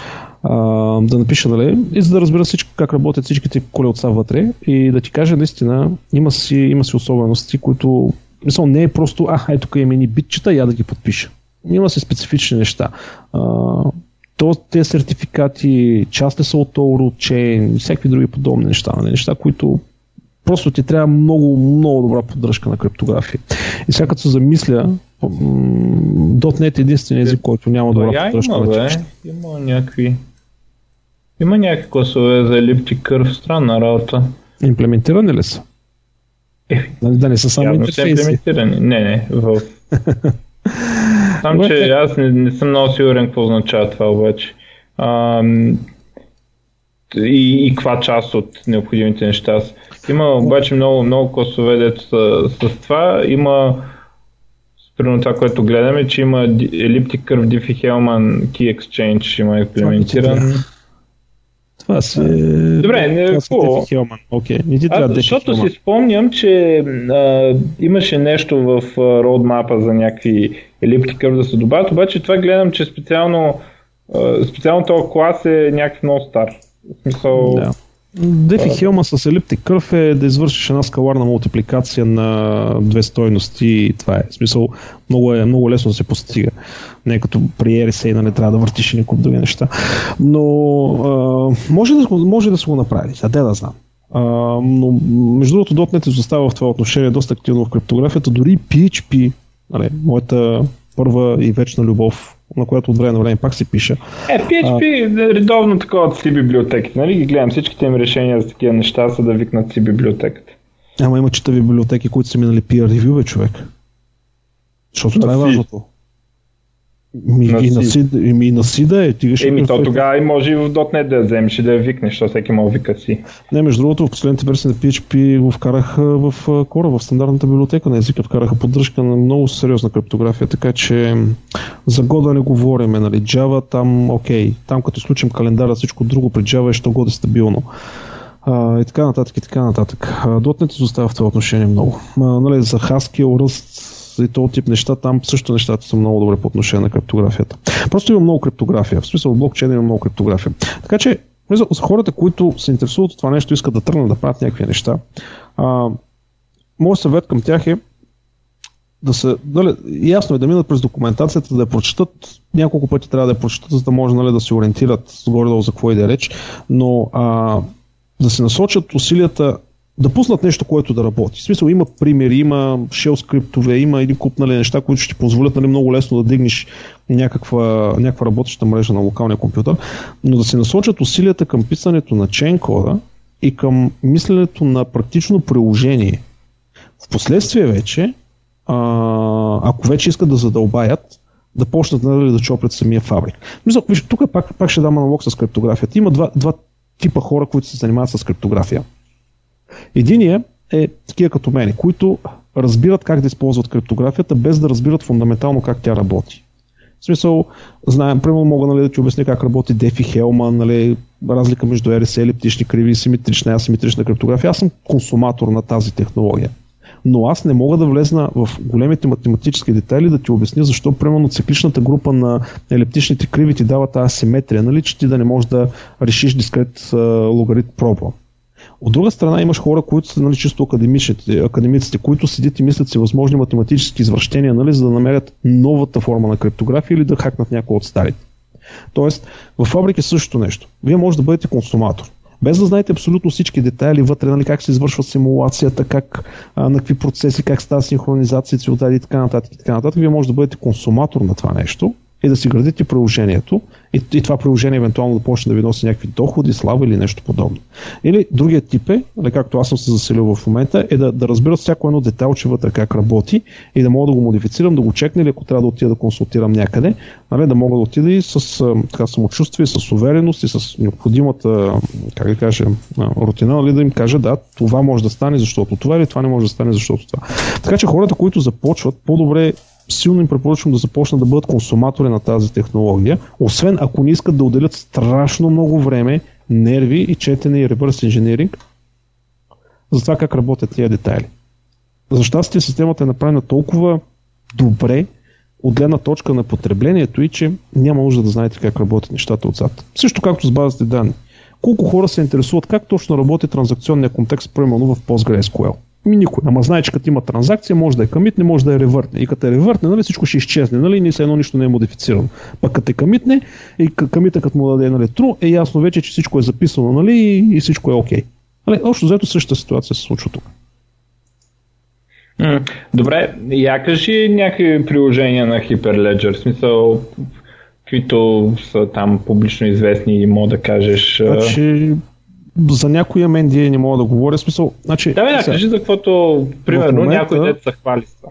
А, да напиша, дали, и за да разбира всичко, как работят всичките колелца вътре и да ти кажа, наистина, има си, има си особености, които мисъл, не е просто, а, ето тук има ни битчета, я да ги подпиша. Има си специфични неща. То, те сертификати, част ли са от Eurochain, всякакви други подобни неща. Неща, които просто ти трябва много, много добра поддръжка на криптография. И сега като се замисля, .дот нет е единственият език, който няма добра да, поддръжка има, на типчета. Има някакви има някакви класове за елиптик кърв, странна работа. Имплементирани ли са? Да не са само интерфейси. Не, не. В... Сам, че аз не, не съм много сигурен какво означава това обаче. А, и, и каква част от необходимите неща. Има обаче много, много класове, дето с, с това. Има, спрямо това, което гледаме, че има Elliptic Curve, Diffie-Hellman, Key Exchange, има експериментиран. Това си... Добре, не е хубаво. Okay. Защото си спомням, че а, имаше нещо в roadmap-а за някакви елиптика да се добавят, обаче това гледам, че специално, а, специално този клас е някакъв много стар. В смисъл... Да. Дефи-Хелман с елиптик кърв е да извършиш една скаларна мултипликация на две стойности и това е. В смисъл, много, е, много лесно да се постига. Не като при ар ес ей, не трябва да въртиш никакви други неща. Но а, може, да, може да се го направи, а де да знам. А, но между другото .дот нет изостава в това отношение доста активно в криптографията, дори и пи ейч пи, нали, моята първа и вечна любов, на която от време на време пак се пише. Е, пи ейч пи а... редовно такова от си библиотеките, нали ги гледам, всичките им решения за такива неща са да викнат си библиотеката. Ама има чета библиотеки, които са минали peer review, бе, човек. Защото това е важното. Ми, на и, на си. Си, и на си да е. Тигаш Еми, то тогава и може и в .дот нет да я вземеш и да я викнеш, защото всеки мога вика си. Не, между другото, в последните версии на пи ейч пи го вкараха в Corda, в стандартната библиотека на езика, вкараха поддръжка на много сериозна криптография, така че за Go да не говорим, нали, Java там, окей, там като изключим календара, всичко друго при Java е, що го да е стабилно. Uh, и така нататък, и така нататък. Uh, .дот нет изостава в това отношение много. Uh, нали, за Haskell, Rust, и този тип неща, там също нещата са много добре по отношение на криптографията. Просто има много криптография, в смисъл в блокчейна има много криптография. Така че, за хората, които се интересуват от това нещо, искат да тръгнат да правят някакви неща, а, моят съвет към тях е да се, дали, ясно е да минат през документацията, да я прочитат, няколко пъти трябва да я прочитат, за да може, нали, да се ориентират горе-долу за какво и да е реч, но а, да се насочат усилията да пуснат нещо, което да работи. В смисъл, има примери, има shell скриптове, има един куп, нали, неща, които ще ти позволят, нали, много лесно да дигнеш някаква, някаква работеща мрежа на локалния компютър, но да се насочат усилията към писането на чейн кода и към мисленето на практично приложение. Впоследствие вече, а, ако вече искат да задълбаят, да почнат, нали, да чопрят самия Fabric. Мисъл, виж, тук пак, пак ще дам аналог с криптографията. Има два, два типа хора, които се занимават с криптография. Единият е такива като мене, които разбират как да използват криптографията, без да разбират фундаментално как тя работи. В смисъл, знаем, примерно мога нали, да ти обясня как работи Дефи-Хелман, нали, разлика между РС, елиптични криви, симетрична и асиметрична криптография. Аз съм консуматор на тази технология. Но аз не мога да влезна в големите математически детайли да ти обясня защо, примерно, цикличната група на елиптичните криви ти дава тази асиметрия, нали, че ти да не можеш да решиш дискрет логарит проблем. От друга страна имаш хора, които са нали, чисто академиците, които седят и мислят си възможни математически извращения, нали, за да намерят новата форма на криптография или да хакнат някои от старите. Тоест, във фабрика е същото нещо. Вие може да бъдете консуматор. Без да знаете абсолютно всички детайли вътре, нали, как се извършва симулацията, как, а, на какви процеси, как става синхронизация, цилтади и така нататък, и така нататък. Вие може да бъдете консуматор на това нещо и да си градите приложението и, и това приложение евентуално да почне да ви носи някакви доходи, слава или нещо подобно. Или другият тип е, както аз съм се заселил в момента, е да, да разбират всяко едно детайлче вътре как работи и да мога да го модифицирам, да го чекна или ако трябва да отида да консултирам някъде, нали, да мога да отида и с така, самочувствие, с увереност и с необходимата, как да кажа, рутина, нали, да им кажа да, това може да стане, защото това или това не може да стане, защото това. Така че хората, които започват, по-добре силно им препоръчвам да започнат да бъдат консуматори на тази технология, освен ако не искат да отделят страшно много време, нерви и четене и ревърс инженеринг за това как работят тия детайли. За щастие системата е направена толкова добре от гледна точка на потреблението и че няма нужда да знаете как работят нещата отзад. Също както с базите данни. Колко хора се интересуват как точно работи транзакционния контекст, примерно в PostgreSQL? Ми никой. Ама знае, че като има транзакция, може да е къмитне, може да е ревъртне. И като е ревъртне, нали, всичко ще изчезне, нали, и едно нищо не е модифицирано. Пък като е къмитне и къмита като му даде нали, true, е ясно вече, че всичко е записано нали, и всичко е окей. Okay. Нали, общо взето същата ситуация се случва тук. М- Добре, я кажи някакви приложения на Hyperledger, в смисъл, които са там публично известни и мога да кажеш... Значи... За някоя мен дие не мога да говоря. Смисъл, значи, да, бе, да, кажи за каквото, примерно, момента, някой дет са хвали с това.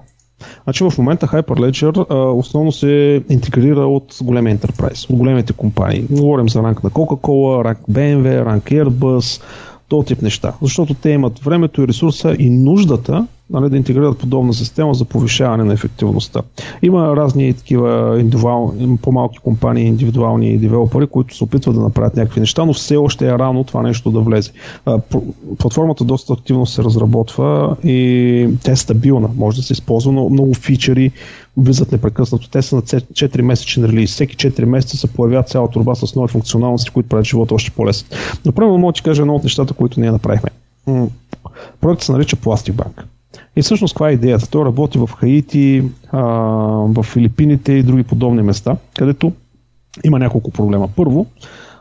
Значи в момента Hyperledger а, основно се интегрира от големи ентерпрайз, от големите компании. Говорим за ранг на Coca-Cola, ранг Би Ем Дабълю, ранг Airbus, този тип неща. Защото те имат времето и ресурса и нуждата нали, да интегрират подобна система за повишаване на ефективността. Има разни такива индивидуал, по-малки компании, индивидуални девелопери, които се опитват да направят някакви неща, но все още е рано това нещо да влезе. Платформата доста активно се разработва и тя е стабилна, може да се използва, но много фичери влизат непрекъснато. Те са на четири месечен релиз. Всеки четири месеца се появява цяла турба с нови функционалности, които правят живота още по-лесен. Например, мога да ти кажа едно от нещата, които ние направихме. Проектът се нарича Plastic Bank. И всъщност каква е идеята? Той работи в Хаити, в Филипините и други подобни места, където има няколко проблема. Първо,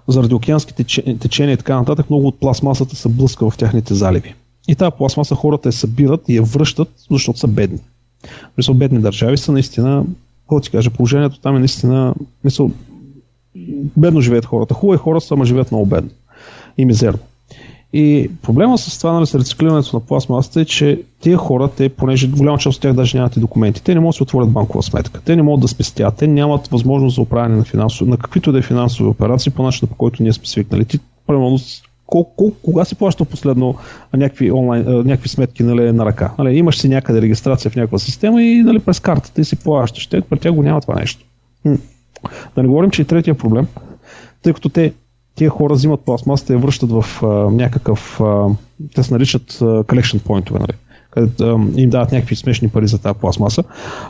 заради океанските течения и така нататък, много от пластмасата се блъска в тяхните заливи. И тази пластмаса хората я събират и я връщат, защото са бедни. Мисля, бедни държави са наистина, какво ти кажа, положението там е наистина, мисля, бедно живеят хората. Хубави хора са, ама живеят много бедно и мизерно. И проблема с това нали, с рециклирането на пластмасата е, че тия хора, те, понеже голяма част от тях даже нямат и документи, те не могат да си отворят банкова сметка, те не могат да спестят, те нямат възможност за управление на, финансови, на каквито да е финансови операции по начина, по който ние сме свикнали. Ти, примерно, кол, кол, кога си плащал последно някакви, онлайн, някакви сметки нали, на ръка? Нали, имаш си някъде регистрация в някаква система и нали, през картата и си плащаш. Те, пред тях го няма това нещо. Хм. Да не говорим, че и третия проблем, тъй като те тия хора взимат пластмасата и връщат в а, някакъв, а, те се наричат а, collection point-ове, нали? Където а, им дават някакви смешни пари за тази пластмаса.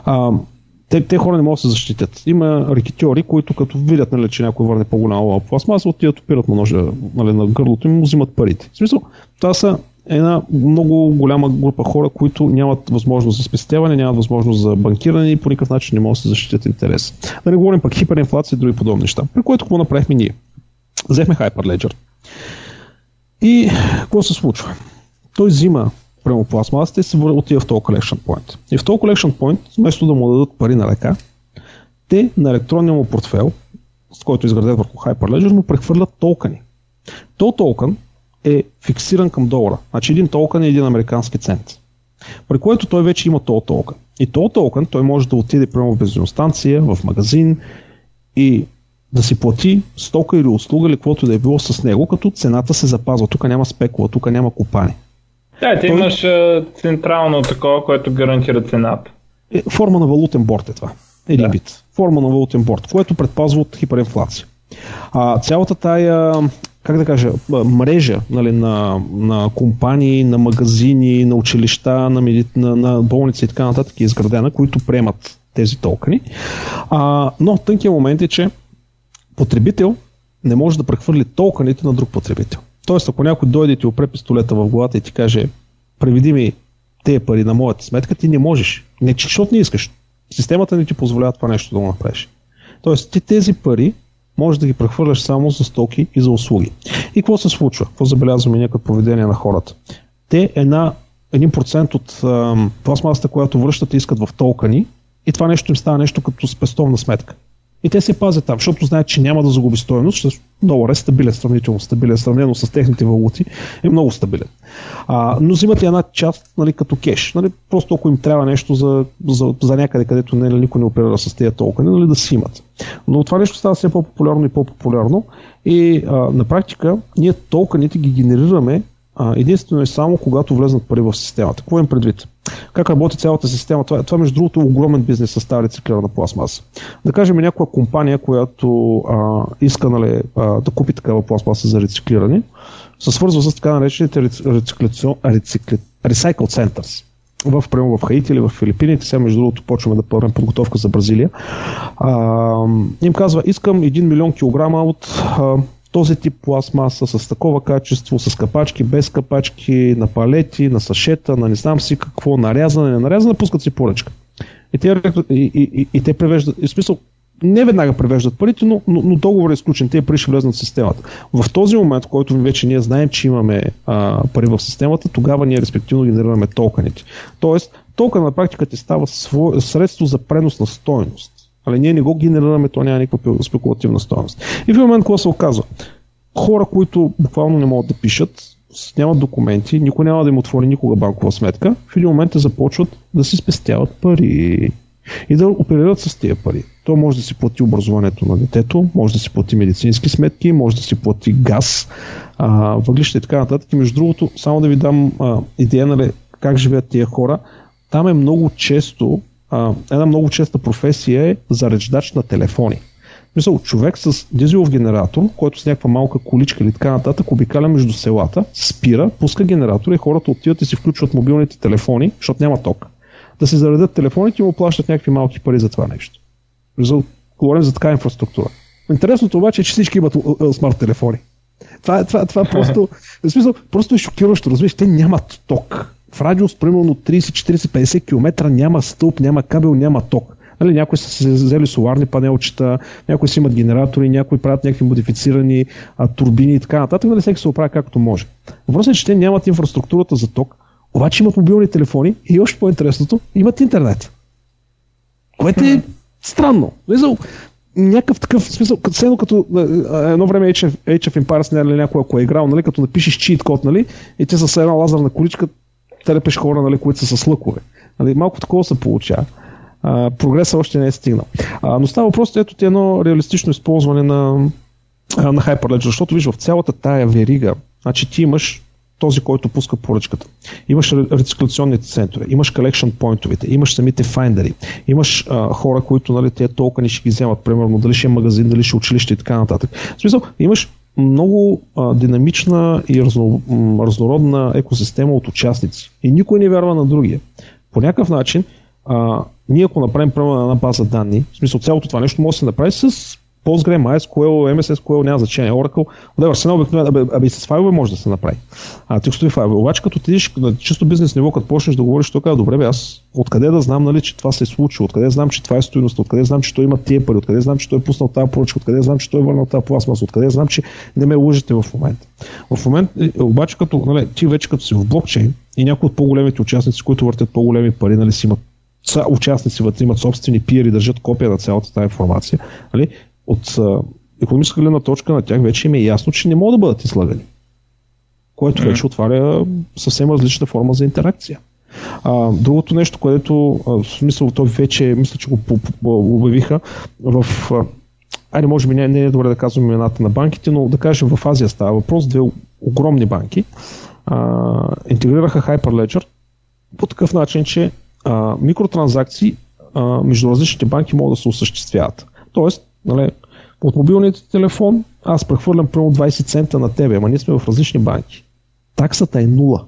А, те, те хора не могат да се защитят. Има рекетьори, които като видят, нали, че някой върне по-голяма пластмаса, отидат, опират на ножа нали, на гърлото и му взимат парите. В смисъл, това са една много голяма група хора, които нямат възможност за спестяване, нямат възможност за банкиране и по никакъв начин не могат да се защитят интерес. Да не говорим пък хиперинфлация и други подобни неща, при което какво направихме ние. Взехме Hyperledger. И какво се случва? Той взима прямо пластмасата и се отива в този collection point. И в този collection point, вместо да му дадат пари на ръка, те на електронния му портфел, с който изградят върху Hyperledger, му прехвърлят токени. Този токен е фиксиран към долара. Значи един токен е един американски цент. При което той вече има този токен. И този токен той може да отиде прямо в бензиностанция, в магазин и да си плати стока или услуга или каквото да е било с него, като цената се запазва. Тук няма спекула, тук няма купане. Да, ти имаш централно такова, което гарантира цената. Е, форма на валутен борд е това. Един да. Бит. Форма на валутен борд, което предпазва от хиперинфлация. А, цялата тая, как да кажа, мрежа, нали, на, на компании, на магазини, на училища, на, меди... на, на болници и така нататък е изградена, които приемат тези токени. А, но тънкият момент е, че потребител не може да прехвърли токените на друг потребител. Тоест, ако някой дойде и ти опре пистолета в главата и ти каже, преведи ми тези пари на моята сметка, ти не можеш. Не, защото не искаш. Системата не ти позволява това нещо да го направиш. Тоест, ти тези пари можеш да ги прехвърляш само за стоки и за услуги. И какво се случва? Какво забелязваме ние като поведение на хората? Те една, един процент от ам, пластмасата, която връщат, искат в токени, и това нещо им става нещо като спестовна сметка. И те се пазят там, защото знаят, че няма да загуби стойност, долар е стабилен, сравнително стабилен, сравнено с техните валути е много стабилен. А, но взимат и една част, нали, като кеш. Нали, просто ако им трябва нещо за, за, за някъде, където не, никой не оперира с тези толкова, нали, да си имат. Но това нещо става все по-популярно и по-популярно. И а, на практика ние токените ги генерираме а, единствено и само когато влезнат пари в системата. Какво им предвид? Как работи цялата система? Това, това между другото, е огромен бизнес със стара рециклирана пластмаса. Да кажем, някоя компания, която а, иска, нали, а, да купи такава пластмаса за рециклиране, се свързва с така наречените recycle centers. В, прямо в Хаити или в Филипините, сега между другото почваме да правим подготовка за Бразилия. А, им казва, искам един милион килограма от а, този тип пластмаса с такова качество, с капачки, без капачки, на палети, на сашета, на не знам си какво, нарязане, не нарязане, пускат си поръчка. И те, и, и, и те превеждат, в смисъл, не веднага превеждат парите, но, но, но договор е изключен, те пари ще влезнат в системата. В този момент, в който вече ние знаем, че имаме а, пари в системата, тогава ние респективно генерираме токените. Тоест, токенът на практика ти става свое, средство за пренос на стойност. Але ние не го генерираме, то няма никаква спекулативна стойност. И в момент, когато се оказва, хора, които буквално не могат да пишат, нямат документи, никой няма да им отвори никога банкова сметка, в един момент започват да си спестяват пари и да оперират с тези пари. То може да си плати образованието на детето, може да си плати медицински сметки, може да си плати газ, въглища и така нататък. И между другото, само да ви дам а, идея, нали, как живеят тия хора, там е много често Uh, една много честа професия е зареждач на телефони. Мисъл, човек с дизелов генератор, който с някаква малка количка или така нататък обикаля между селата, спира, пуска генератора и хората отиват и си включват мобилните телефони, защото няма ток. Да се заредят телефоните и му плащат някакви малки пари за това нещо. Мисъл, говорим за такава инфраструктура. Интересното обаче е, че всички имат смарт телефони. Това, това, това просто, в смисъл, просто е шокиращо, разбираш, те нямат ток. В радиус, примерно трийсет, четирийсет, петдесет километра няма стълб, няма кабел, няма ток. Нали, някои са се взели соларни панелчета, някои си имат генератори, някои правят някакви модифицирани а, турбини и така нататък, нали, всеки се оправя както може. Въпросът е, че те нямат инфраструктурата за ток, обаче имат мобилни телефони и още по-интересното, имат интернет. Което е странно. Визал, някакъв такъв смисъл, като, като едно време Age of, Age of Empires, нали, някой ако е играл, нали, като напишеш чийт код, нали, и те с една лазерна количка търпеш хора, нали, които са с лъкове. Нали, малко такова се получава. А, прогресът още не е стигнал. А, но става просто ето ти едно реалистично използване на, на Hyperledger, защото виж, в цялата тая верига, значи ти имаш този, който пуска поръчката. Имаш рециклационните центрове, имаш колекшън пойнтовете, имаш самите файндери, имаш а, хора, които, нали, те толкова не ще ги вземат, примерно, дали ще е магазин, дали ще е училище и така нататък. В смисъл, имаш много а, динамична и разно, м, разнородна екосистема от участници. И никой не вярва на другия. По някакъв начин, а, ние ако направим према на една база данни, в смисъл цялото това нещо може да се направи с Postgre, MySQL, ем ес ес кю ел, няма значение, Oracle, отдаваш се на обикновено, абе и с файлове може да се направи. А, текстови файлове. Обаче като тидиш на чисто бизнес ниво, като почнеш да говориш, той казва, добре бе, аз откъде да знам, нали, че това се е случило, откъде знам, че това е стойността, откъде знам, че той има тия пари, откъде знам, че той е пуснал тази поръчка, откъде знам, че той е върнал тази пластмаса, откъде знам, че не ме лъжете в момента. В момента, обаче като, нали, ти вече като си в блокчейн и някои от по-големите участници, които въртят по-големи пари, нали, си имат са участници вътре, имат собствени пиери, държат копия на цялата тази информация, нали, от икономическа гледна точка на тях вече им е ясно, че не могат да бъдат излагани. Което вече отваря съвсем различна форма за интеракция. А, другото нещо, което а, в смисъл то вече, мисля, че го обявиха в... А, айде, може би не, не е добре да казвам имената на банките, но да кажем в Азия става въпрос, две огромни банки, а, интегрираха Hyperledger по такъв начин, че а, микротранзакции а, между различните банки могат да се осъществяват. Тоест, нали, от мобилният телефон аз прехвърлям примерно двайсет цента на тебе, ама ние сме в различни банки. Таксата е нула.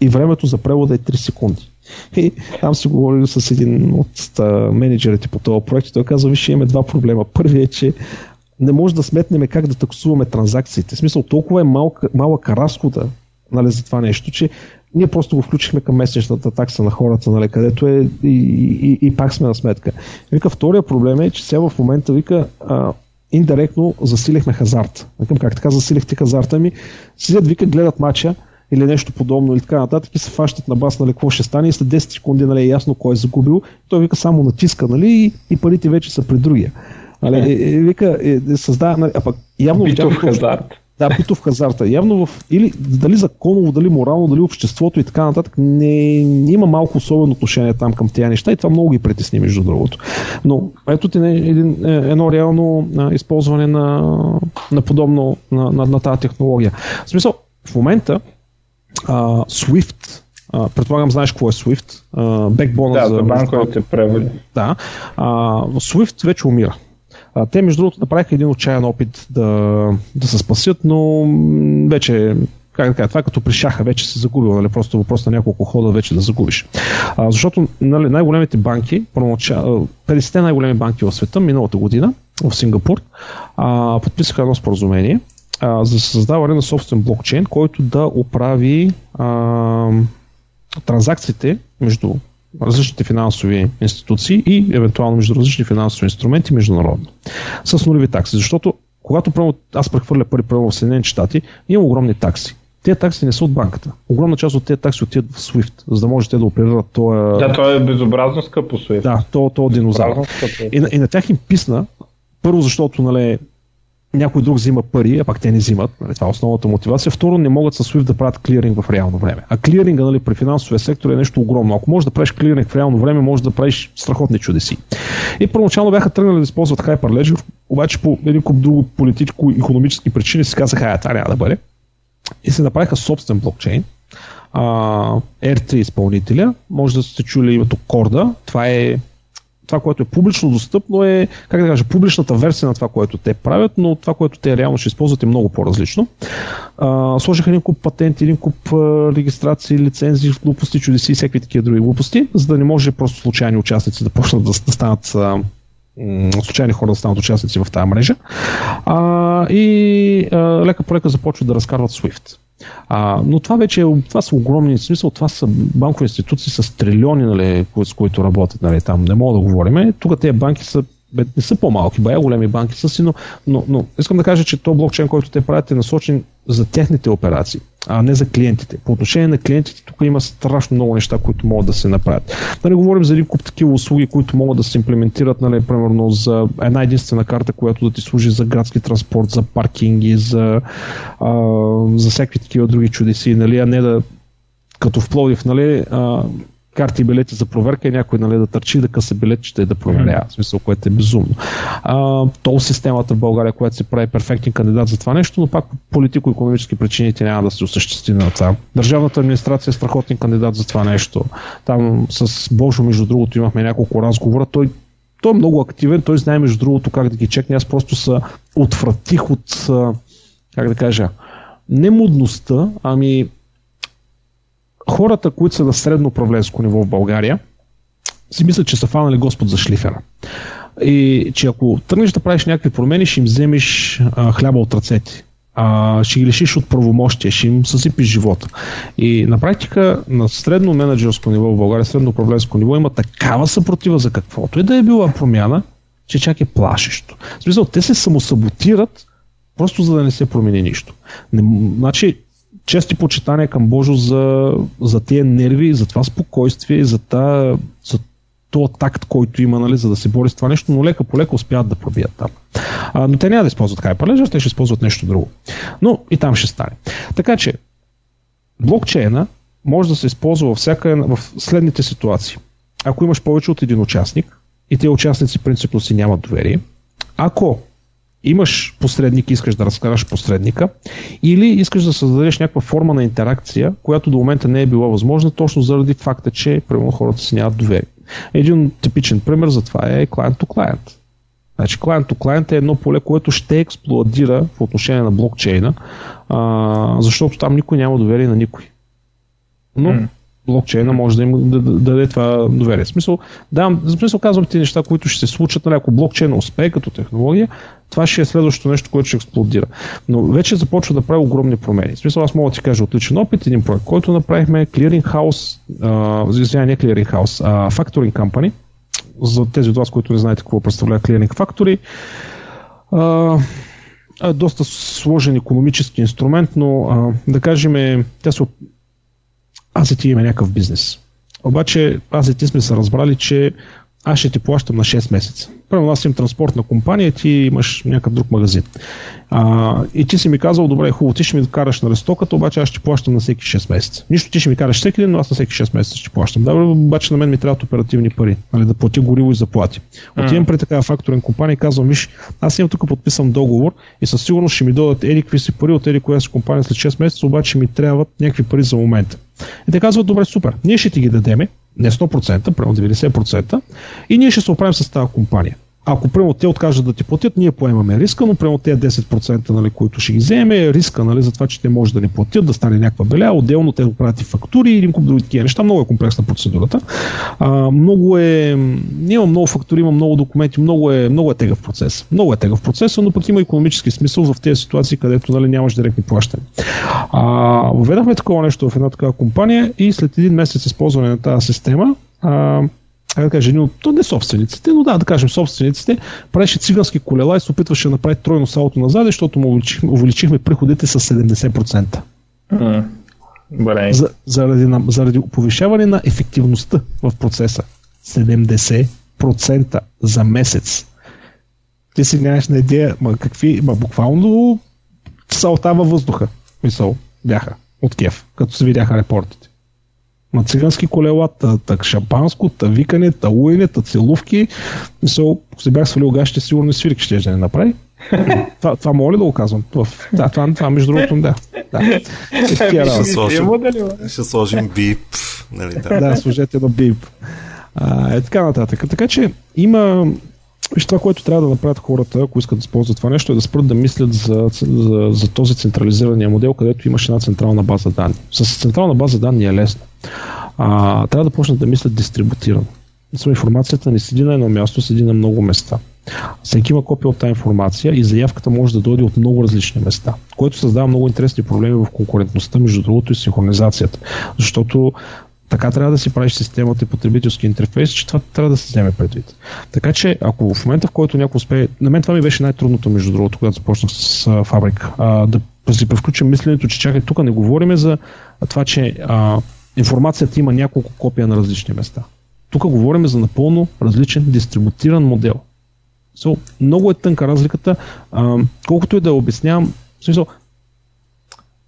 И времето за превода е три секунди. И там си говорили с един от а, менеджерите по този проект и той казва, виж, имаме два проблема. Първият е, че не може да сметнем как да таксуваме транзакциите. В смисъл, толкова е малка, малъка разхода, нали, за това нещо, че ние просто го включихме към месечната такса на хората, нали, където е и, и, и пак сме на сметка. Вика, втория проблем е, че сега в момента, вика, а, индиректно засилихме хазарта. Как така засилихте хазарта? Ми седят, вика, гледат матча или нещо подобно или така нататък и се фащат на бас, нали, какво ще стане и след десет секунди, нали, е ясно кой е загубил. Той, вика, само натиска, нали, и, и парите вече са при другия. Нали, е, е, вика, е, е, създава, нали, а пък явно... Битов видя, хазарт. Да, битов хазарта. Явно в... Или дали законово, дали морално, дали обществото и така нататък не, не има малко особено отношение там към тези неща и това много ги притесни, между другото. Но ето ти един, едно реално а, използване на, на подобно на, на, на тази технология. В смисъл, в момента а, SWIFT, а, предполагам, знаеш какво е SWIFT, а, бекбона да, за... Да, банковите преводи. Да. А, SWIFT вече умира. Те, между другото, направиха един отчаян опит да, да се спасят, но вече, как да кажа, това като при шаха вече се загубил, нали, просто въпрос на няколко хода вече да загубиш. А, защото, нали, най-големите банки, петдесетте най-големи банки в света, миналата година в Сингапур, а, подписаха едно споразумение а, за създаване на собствен блокчейн, който да оправи а, транзакциите между различните финансови институции и евентуално между различни финансови инструменти международно. С нулеви такси. Защото когато право, аз прехвърля пари право в Съединените щати, има огромни такси. Те такси не са от банката. Огромна част от тези такси отиват в SWIFT, за да можете да оперират това... Да, то е безобразно скъпо SWIFT. Да, то, то е динозавър. И, и на тях им писна, първо защото, нали, някой друг взима пари, а пак те не взимат. Това е основната мотивация. Второ, не могат със SWIFT да правят клиринг в реално време. А клиринга, нали, при финансовия сектор е нещо огромно. Ако можеш да правиш клиринг в реално време, можеш да правиш страхотни чудеси. И първоначално бяха тръгнали да използват Hyperledger, обаче по един куп друго политическо-икономически причини си казаха, а това няма да бъде. И се направиха собствен блокчейн. А, ар три изпълнителя. Може да сте чули името Corda. Това е... Това, което е публично достъпно е, как да кажа, публичната версия на това, което те правят, но това, което те реално ще използват е много по-различно. А, сложиха един куп патенти, един куп а, регистрации, лицензии, глупости, чудеси и всеки такива други глупости, за да не може просто случайни участници да почнат да, да станат, а, случайни хора да станат участници в тази мрежа. А, и а, лека по лека започват да разкарват SWIFT. А, но това вече това са огромни, смисъл, това са банкови институции с трилиони, нали, с които работят, нали, там не мога да говорим. Тук тези банки са, бе, не са по-малки, бая големи банки са си, но, но, но искам да кажа, че този блокчейн, който те правят, е насочен за техните операции, а не за клиентите. По отношение на клиентите тук има страшно много неща, които могат да се направят. Да не говорим за един куп такива услуги, които могат да се имплементират, нали, примерно за една единствена карта, която да ти служи за градски транспорт, за паркинги, за, а, за всякакви такива други чудеси, нали, а не да като в Пловдив, нали, а, карти и билети за проверка и някой, нали, да търчи, да къса билетчета и да проверява. В смисъл, което е безумно. А, тол системата в България, която се прави перфектен кандидат за това нещо, но пак по политико-икономически причини няма да се осъществи на това. Държавната администрация е страхотен кандидат за това нещо. Там с Божо, между другото, имахме няколко разговора. Той, той е много активен, той знае, между другото, как да ги чекне. Аз просто се отвратих от, как да кажа, не мудността, ами хората, които са на средно управленско ниво в България, си мислят, че са фанали Господ за шлифера. И че ако тръгнеш да правиш някакви промени, ще им вземеш а, хляба от ръцете. А, ще ги лишиш от правомощия, ще им съсипиш живота. И на практика на средно менеджерско ниво в България, средно управленско ниво има такава съпротива за каквото и да е била промяна, че чак е плашещо. В смисъл, те се самосаботират просто за да не се промени нищо. Не, значи, чести почитания към Божо за, за тия нерви, за това спокойствие, за, та, за този такт, който има, нали, за да се бори с това нещо, но лека по лека успяват да пробият там. А, но те няма да използват Hyperledger, те ще използват нещо друго. Но и там ще стане. Така че, блокчейна може да се използва във всяка, в следните ситуации. Ако имаш повече от един участник и тези участници принципно си нямат доверие, ако имаш посредник и искаш да разкараш посредника, или искаш да създадеш някаква форма на интеракция, която до момента не е била възможна, точно заради факта, че примерно хората си нямат доверие. Един типичен пример за това е client to client. Значи client to client е едно поле, което ще експлоатира по отношение на блокчейна, а, защото там никой няма доверие на никой. Но mm. блокчейна може да им да, да, да даде това доверие. В смисъл, давам, в смисъл казвам ти неща, които ще се случат, нали, ако блокчейна успее като технология, това ще е следващото нещо, което ще експлодира. Но вече започва да прави огромни промени. В смисъл, аз мога да ти кажа отличен опит, един проект, който направихме, Clearing House, извиня, не Clearing House, а Factoring Company, за тези от вас, които не знаете какво представлява Clearing Factory. А, а, доста сложен икономически инструмент, но а, да кажем, тя се аз и ти имаме някакъв бизнес. Обаче аз и ти сме се разбрали, че аз ще ти плащам на шест месеца. Примерно аз имам транспортна компания, ти имаш някакъв друг магазин. А, и ти си ми казал, добре, хубаво, ти ще ми караш на рестоката, обаче аз ще плащам на всеки шест месеца. Нищо, ти ще ми караш всеки ден, но аз на всеки шест месеца ще плащам. Да, обаче на мен ми трябват оперативни пари, нали, да плати гориво и заплати. Отивам при такава факторинг компания и казвам, виж, аз имам тук подписам договор и със сигурност ще ми дадат еди какви си пари от еди коя си компания след шест месеца, обаче ми трябват някакви пари за момента. И те казват, добре, супер, ние ще ти ги дадеме, не сто процента, прямо деветдесет процента, и ние ще се оправим с тази компания. Ако прямо те откажат да ти платят, ние поемаме риска, но прямо те десет процента, нали, които ще ги вземе, риска, нали, за това, че те може да не платят, да стане някаква беля, отделно те оправят и фактури и един куп други такива неща. Много е комплексна процедурата. А, много е... Има много фактури, има много документи, много е, много е тегъв процес. Много е тегъв процес, но пък има икономически смисъл в тези ситуации, където, нали, нямаш директни плащания. Въведахме такова нещо в една такава компания и след един месец използване на тази система, а, да кажем, то не собствениците, но да, да кажем, собствениците правеше цигански колела и се опитваше да направи тройно салото назад, защото му увеличихме, увеличихме приходите с седемдесет процента. Mm. За, заради, заради повишаване на ефективността в процеса. седемдесет процента за месец. Ти си нямаш на идея, ма какви, ма буквално салта във въздуха. Мисъл, бяха от кеф, като се видяха репортите. На цигански колелата, так шампанско, та викане, та луене, та целувки. Мисъл, ако се бях свалил гащите, сигурно и свирки ще да не направи. Това, това мога ли да го казвам? Да, това, това между другото, да. да. Ще, сложим, ще сложим бип. Нали, да. да, сложете на бип. А, е така нататък. Така че има... Виж, това, което трябва да направят хората, ако искат да използват това нещо, е да спрат да мислят за, за, за този централизирания модел, където имаш една централна база данни. С централна база данни е лесно. А, трябва да почнат да мислят дистрибутирано. Информацията не седи на едно място, седи на много места. Всеки има копия от тази информация и заявката може да дойде от много различни места, което създава много интересни проблеми в конкурентността, между другото, и синхронизацията. Защото така трябва да си правиш системата и потребителски интерфейс, че това трябва да се вземе предвид. Така че, ако в момента, в който някой успее... На мен това ми беше най-трудното, между другото, когато започнах с Фабрик. А, да си превключим мисленето, че чакай, тук не говорим за това, че а, информацията има няколко копия на различни места. Тук говорим за напълно различен дистрибутиран модел. So, много е тънка разликата. А, колкото и да обяснявам, в смисъл,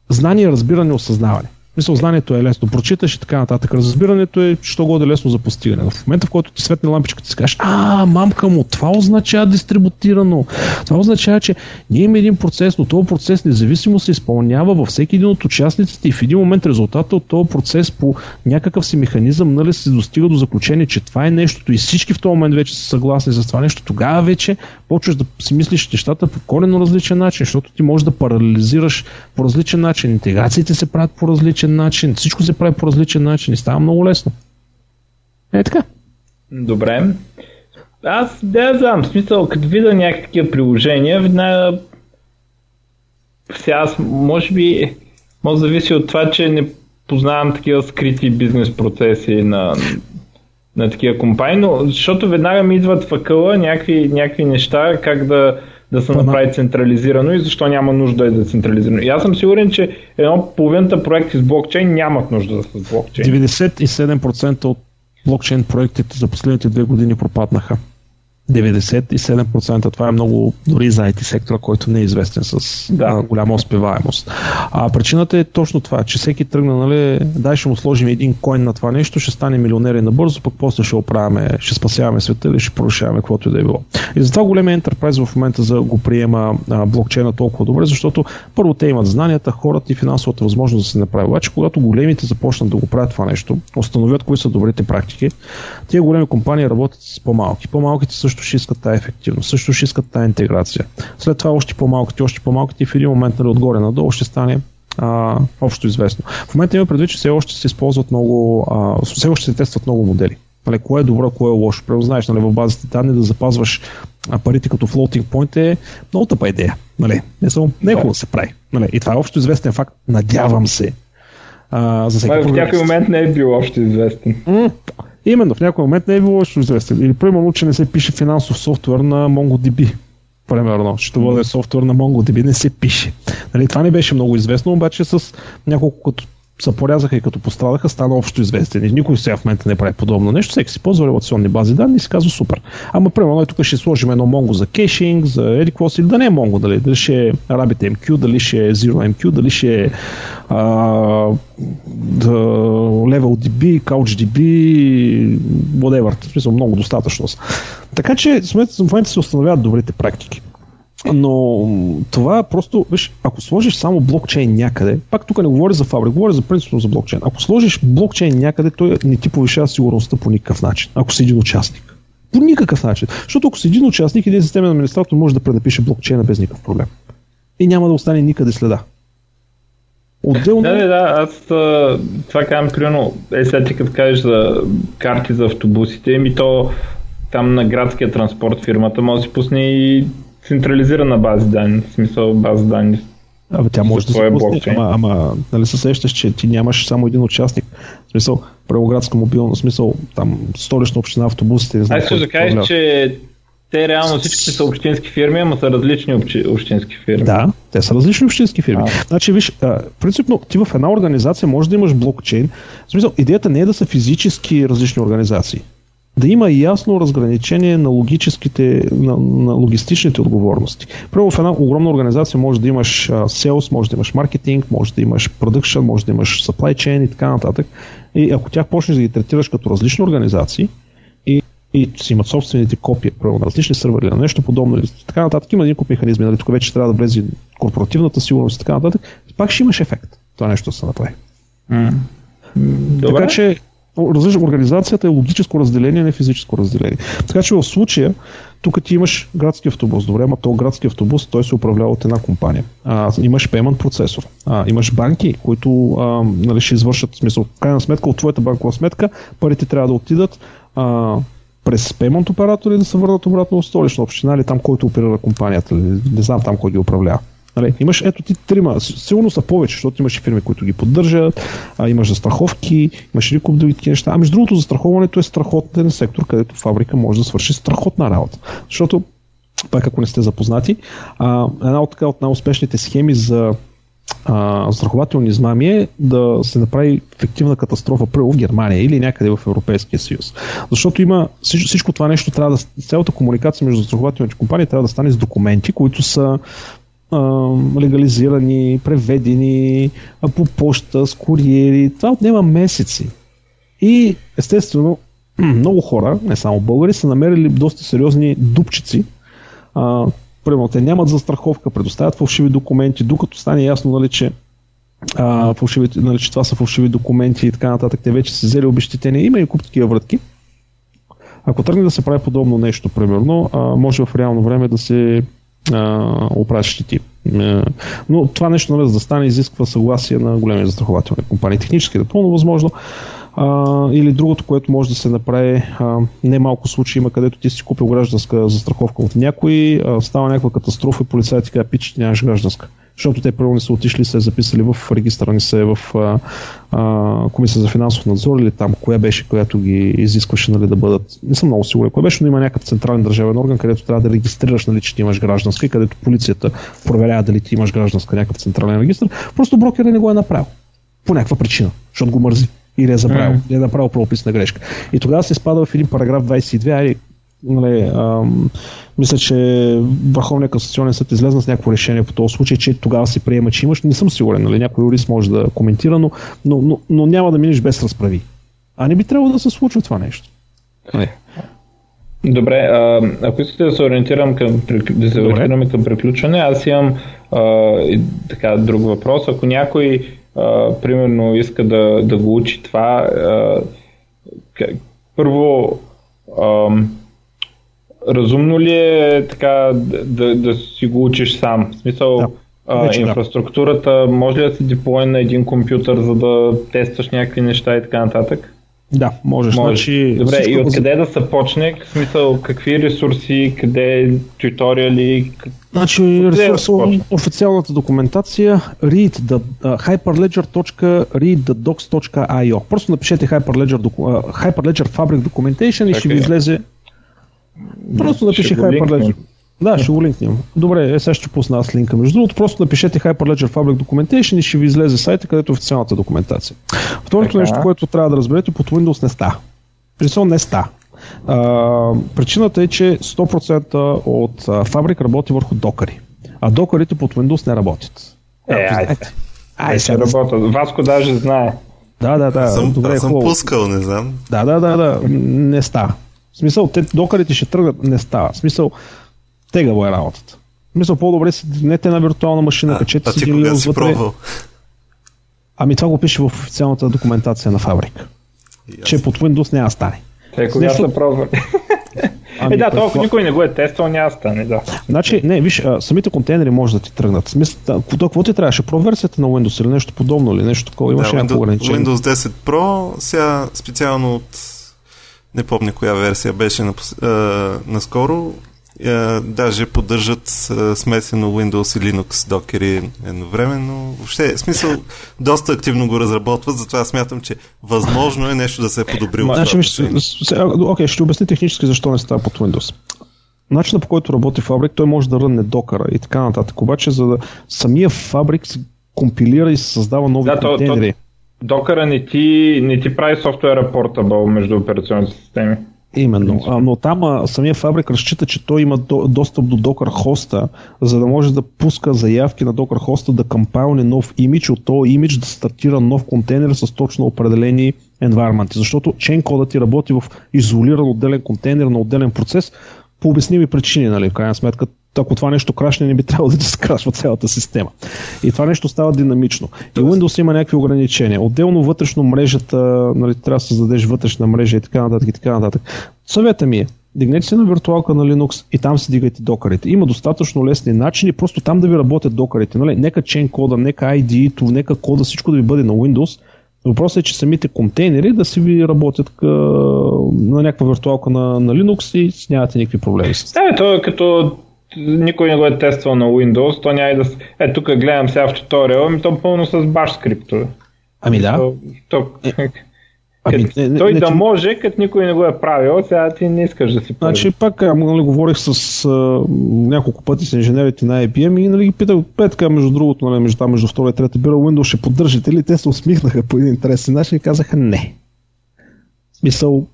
знание, разбиране, осъзнаване. Мисъл, знанието е лесно, прочиташ и така нататък. Разбирането е, що го да е лесно за постигане. Но в момента, в който ти светне лампичка, ти си кажеш, а, мамка му, това означава дистрибутирано. Това означава, че ние имаме един процес, но този процес независимо се изпълнява във всеки един от участниците и в един момент резултата от този процес по някакъв си механизъм, нали, се достига до заключение, че това е нещото и всички в този момент вече са съгласни за това нещо. Тогава вече почваш да си мислиш нещата по коренно различен начин, защото ти можеш да парализираш по различен начин. Интеграциите се правят по различен начин, всичко се прави по различен начин и става много лесно. Е така. Добре. Аз да знам, в смисъл, като видя някакви такива приложения, веднага сега аз, може би, може зависи от това, че не познавам такива скрити бизнес процеси на, на такива компании, но защото веднага ми идват въкъла някакви, някакви неща, как да да се направи централизирано и защо няма нужда е да е централизирано. И аз съм сигурен, че едно половината проекти с блокчейн нямат нужда да са с блокчейн. деветдесет и седем процента от блокчейн проектите за последните две години пропаднаха. деветдесет и седем процента. Това е много дори за ай ти сектора, който не е известен с да. голяма успеваемост. А причината е точно това, че всеки тръгна, нали, дай ще му сложим един коин на това нещо, ще стане милионери набързо, пък после ще оправяме, ще спасяваме света или ще порушаваме каквото и да е било. И затова големия enterprise в момента за го приема а, блокчейна толкова добре, защото първо те имат знанията, хората и финансовата възможност да се направи. Обаче, когато големите започнат да го правят това нещо, установят кои са добрите практики, тези големи компании работят с по-малки. По-малките също ще искат тая ефективност, също ще искат тая интеграция. След това още по-малките, още по-малките и в един момент, нали, отгоре надолу ще стане а, общо известно. В момента има предвид, че все още се използват много, а, все още се тестват много модели. Нали, кое е добро, кое е лошо. Превознаеш, нали, в базите данни да запазваш парите като floating point е много тъпа идея. Нали, не само не е хубаво да се прави. Нали, и това е общо известен факт, надявам се. А, за всеки в някой момент не е бил общо известен. М- Именно, в някой момент не е било още известен. Или, примерно, че не се пише финансов софтуер на MongoDB. Примерно, че това е софтуер на MongoDB, не се пише. Нали, това не беше много известно, обаче с няколко като се порязаха и като пострадаха, стана общо известен. И никой сега в момента не прави подобно нещо. Всеки си ползва релационни бази данни и си казва супер. Ама, примерно, тук ще сложим едно Mongo за кешинг, за едиквос или да не е Mongo, дали, дали ще е RabbitMQ, дали ще е ZeroMQ, дали ще е Uh, LevelDB, CouchDB, whatever. В смисъл, много достатъчност. Така че в момента се установяват добрите практики. Но това просто, виж, ако сложиш само блокчейн някъде, пак тук не говори за фабрик, говори за принципно за блокчейн. Ако сложиш блокчейн някъде, той не ти повишава сигурността по никакъв начин, ако си един участник. По никакъв начин. Защото ако си един участник, един системен администратор може да пренапише блокчейна без никакъв проблем. И няма да остане никъде следа. Отделно... Да, да, аз това казвам, примерно, е сега ти като кажеш за карти за автобусите, ми то там на градския транспорт фирмата може да си пусне и централизирана база данни, в смисъл база данни. Абе, тя може да се пусне, ама, ама нали се сещаш, че ти нямаш само един участник, в смисъл правоградска мобилна, в смисъл там столична община, автобусите, не знам. Аз ще да кажеш, че те реално всички са общински фирми, ама са различни общи, общински фирми. Да, те са различни общински фирми. А. Значи, виж, а, принципно ти в една организация можеш да имаш блокчейн, в смисъл идеята не е да са физически различни организации. Да има ясно разграничение на, логическите, на, на логистичните отговорности. Първо в една огромна организация може да имаш sales, може да имаш маркетинг, може да имаш production, може да имаш supply chain и така нататък. И ако тях почнеш да ги третираш като различни организации и, и си имат собствените копия, първо на различни сървъри или на нещо подобно, и така нататък, има един куп механизми, нали, тук вече трябва да влезе корпоративната сигурност и така нататък, пак ще имаш ефект. Това нещо да се направи. Mm. Така че организацията е логическо разделение, не физическо разделение. Така че в случая, тук ти имаш градски автобус. Добре, ама то градски автобус, той се управлява от една компания. А, имаш payment процесор. А, имаш банки, които а, нали, ще извършат, смисъл, в крайна сметка, от твоята банкова сметка, парите трябва да отидат а, през payment оператор и да се върнат обратно в столична община или там, който оперира компанията. Или, не знам там, кой ги управлява. Нали, имаш, ето ти трима, сигурно са повече, защото имаш и фирми, които ги поддържат, а, имаш застраховки, имаш рикоп други неща. А между другото, застраховането е страхотен сектор, където фабрика може да свърши страхотна работа. Защото, пак ако не сте запознати, а, една от, така, от най-успешните схеми за а, страхователни измами е да се направи ефективна катастрофа първо в Германия или някъде в Европейския съюз. Защото има всичко, всичко това нещо трябва да. Цялата комуникация между застрахователните компании трябва да стане с документи, които са легализирани, преведени по почта, с куриери. Това отнема месеци. И естествено много хора, не само българи, са намерили доста сериозни дупчици. А, примерно, те нямат застраховка, предоставят фалшиви документи, докато стане ясно, нали, че а, фалшиви, нали, че това са фалшиви документи и така нататък. Те вече са взели обезщетение. Има и куп такива вратки. Ако тръгне да се прави подобно нещо, примерно, а, може в реално време да се оправящи ти. Но това нещо, нали, за да стане, изисква съгласие на големи застрахователни компании. Технически е напълно възможно. А, или другото, което може да се направи, а, немалко случаи има, където ти си купил гражданска застраховка от някой, а, става някаква катастрофа и полицаят ти казва, пич, ти нямаш гражданска. Защото те първо не са отишли, се записали в регистъра, не са в а, а, Комисия за финансов надзор или там, коя беше, която ги изискваше, нали, да бъдат. Не съм много сигурен коя беше, но има някакъв централен държавен орган, където трябва да регистрираш, нали, че ти имаш гражданска и където полицията проверява дали ти имаш гражданска, някакъв централен регистър. Просто брокерът не го е направил. По някаква причина, защото го мързи. Или е забравил, mm-hmm. е направил правописна грешка. И тогава се изпада в един параграф двайсет и две, али Нали, ам, мисля, че Върховният касационен съд излезна с някакво решение по този случай, че тогава се приема, че имаш. Не съм сигурен, нали, някой юрист може да коментира, но, но, но, но няма да минеш без разправи. А не би трябвало да се случва това нещо. Не. Добре, а, ако искате да се ориентирам към, да се ориентираме към приключване, аз имам а, така, друг въпрос. Ако някой а, примерно иска да, да го учи това, а, как, първо а, разумно ли е така да, да си го учиш сам? В смисъл, да, а, инфраструктурата, да. Може ли да се диплоен на един компютър, за да тестваш някакви неща и така нататък? Да, можеш. можеш. Значи, добре, и откъде да се почне? В смисъл, какви ресурси, къде тюториали? Значи, ресурс, официалната документация, read the, uh, hyperledger dot read the docs dot ай о. Просто напишете Hyperledger, uh, Hyperledger Fabric Documentation и okay. ще ви излезе. Просто напиши Hyperledger. Да, ще го линкнем. Добре, е, сега ще пусна аз линка. Между другото, просто напишете Hyperledger Fabric Documentation и ще ви излезе сайта, където е официалната документация. Второто така. Нещо, което трябва да разберете, под Windows не ста. Присо не ста. А, причината е, че сто процента от Fabric работи върху докъри. А докърите под Windows не работят. Е, е айде. Ай, се работят. Васко даже знае. Да, да, да. Съм, добре, аз съм хубаво. Пускал, не знам. Да, да, да, да. Не ста. В смисъл, те докърите ще тръгнат, не става. В смисъл, тегаво е работата. В смисъл, по-добре си днете на виртуална машина, качете си един линус вътре. Ами това го пише в официалната документация на Фабрик. Ясно. Че под Windows няма стане. Те кога нещо... са пробвали. Ами, е да, толкова това... никой не го е тествал, няма стане. Да. Значи, не, виж, а, самите контейнери може да ти тръгнат. Смисъл, какво ти трябваше? Проверсията на Windows или нещо подобно, или нещо такова? Имаше да, някакво ограничение. Windows десет Pro, сега специално от... Не помня коя версия беше напос... а, наскоро. А, даже поддържат а, смесено Windows и Linux докери едновременно. Въобще, в смисъл, доста активно го разработват, затова смятам, че възможно е нещо да се е подобрило. Окей, okay, ще обясня технически защо не става под Windows. Начинът, по който работи Fabric, той може да рънне докера и така нататък. Обаче, за да самия Fabric се компилира и се създава нови да, контейнери. То, то... Докъра не ти, не ти прави софтуера портабъл между операционните системи. Именно, а, но там а, самия Фабрик разчита, че той има до, достъп до Docker хоста, за да може да пуска заявки на Docker хоста, да компайлне нов имидж, от този имидж да стартира нов контейнер с точно определени environment. Защото чейнкодът ти работи в изолиран отделен контейнер на отделен процес, по обясними причини, нали, в крайна сметка. Ако това нещо крашне, не би трябвало да ти се крашва цялата система. И това нещо става динамично. И Windows има някакви ограничения. Отделно вътрешно мрежата, нали, трябва да създадеш вътрешна мрежа и така нататък и така нататък. Съвета ми е, дигнете се на виртуалка на Linux и там си дигайте докърите. Има достатъчно лесни начини, просто там да ви работят докърите. Нали? Нека чейн кода, нека ай ди-то, нека кода, всичко да ви бъде на Windows. Въпросът е, че самите контейнери да си ви работят къ... на някаква виртуалка на, на Linux и нямате никакви проблеми. Да, то е като никой не го е тествал на Windows, то няма и да... Е, тук гледам сега в туториала, ми то пълно с bash скриптове. Ами да. То, то... Е, ами, кът, не, не, той не, да не... може, като никой не го е правил, сега ти не искаш да си правиш. Значи пак, нали, говорих с а, няколко пъти с инженерите на ай би ем и нали ги питах, петка, между другото, нали, между, между втора и трета бира, Windows ще поддържате ли? Те се усмихнаха по един интересен начин и казаха не. Мисъл...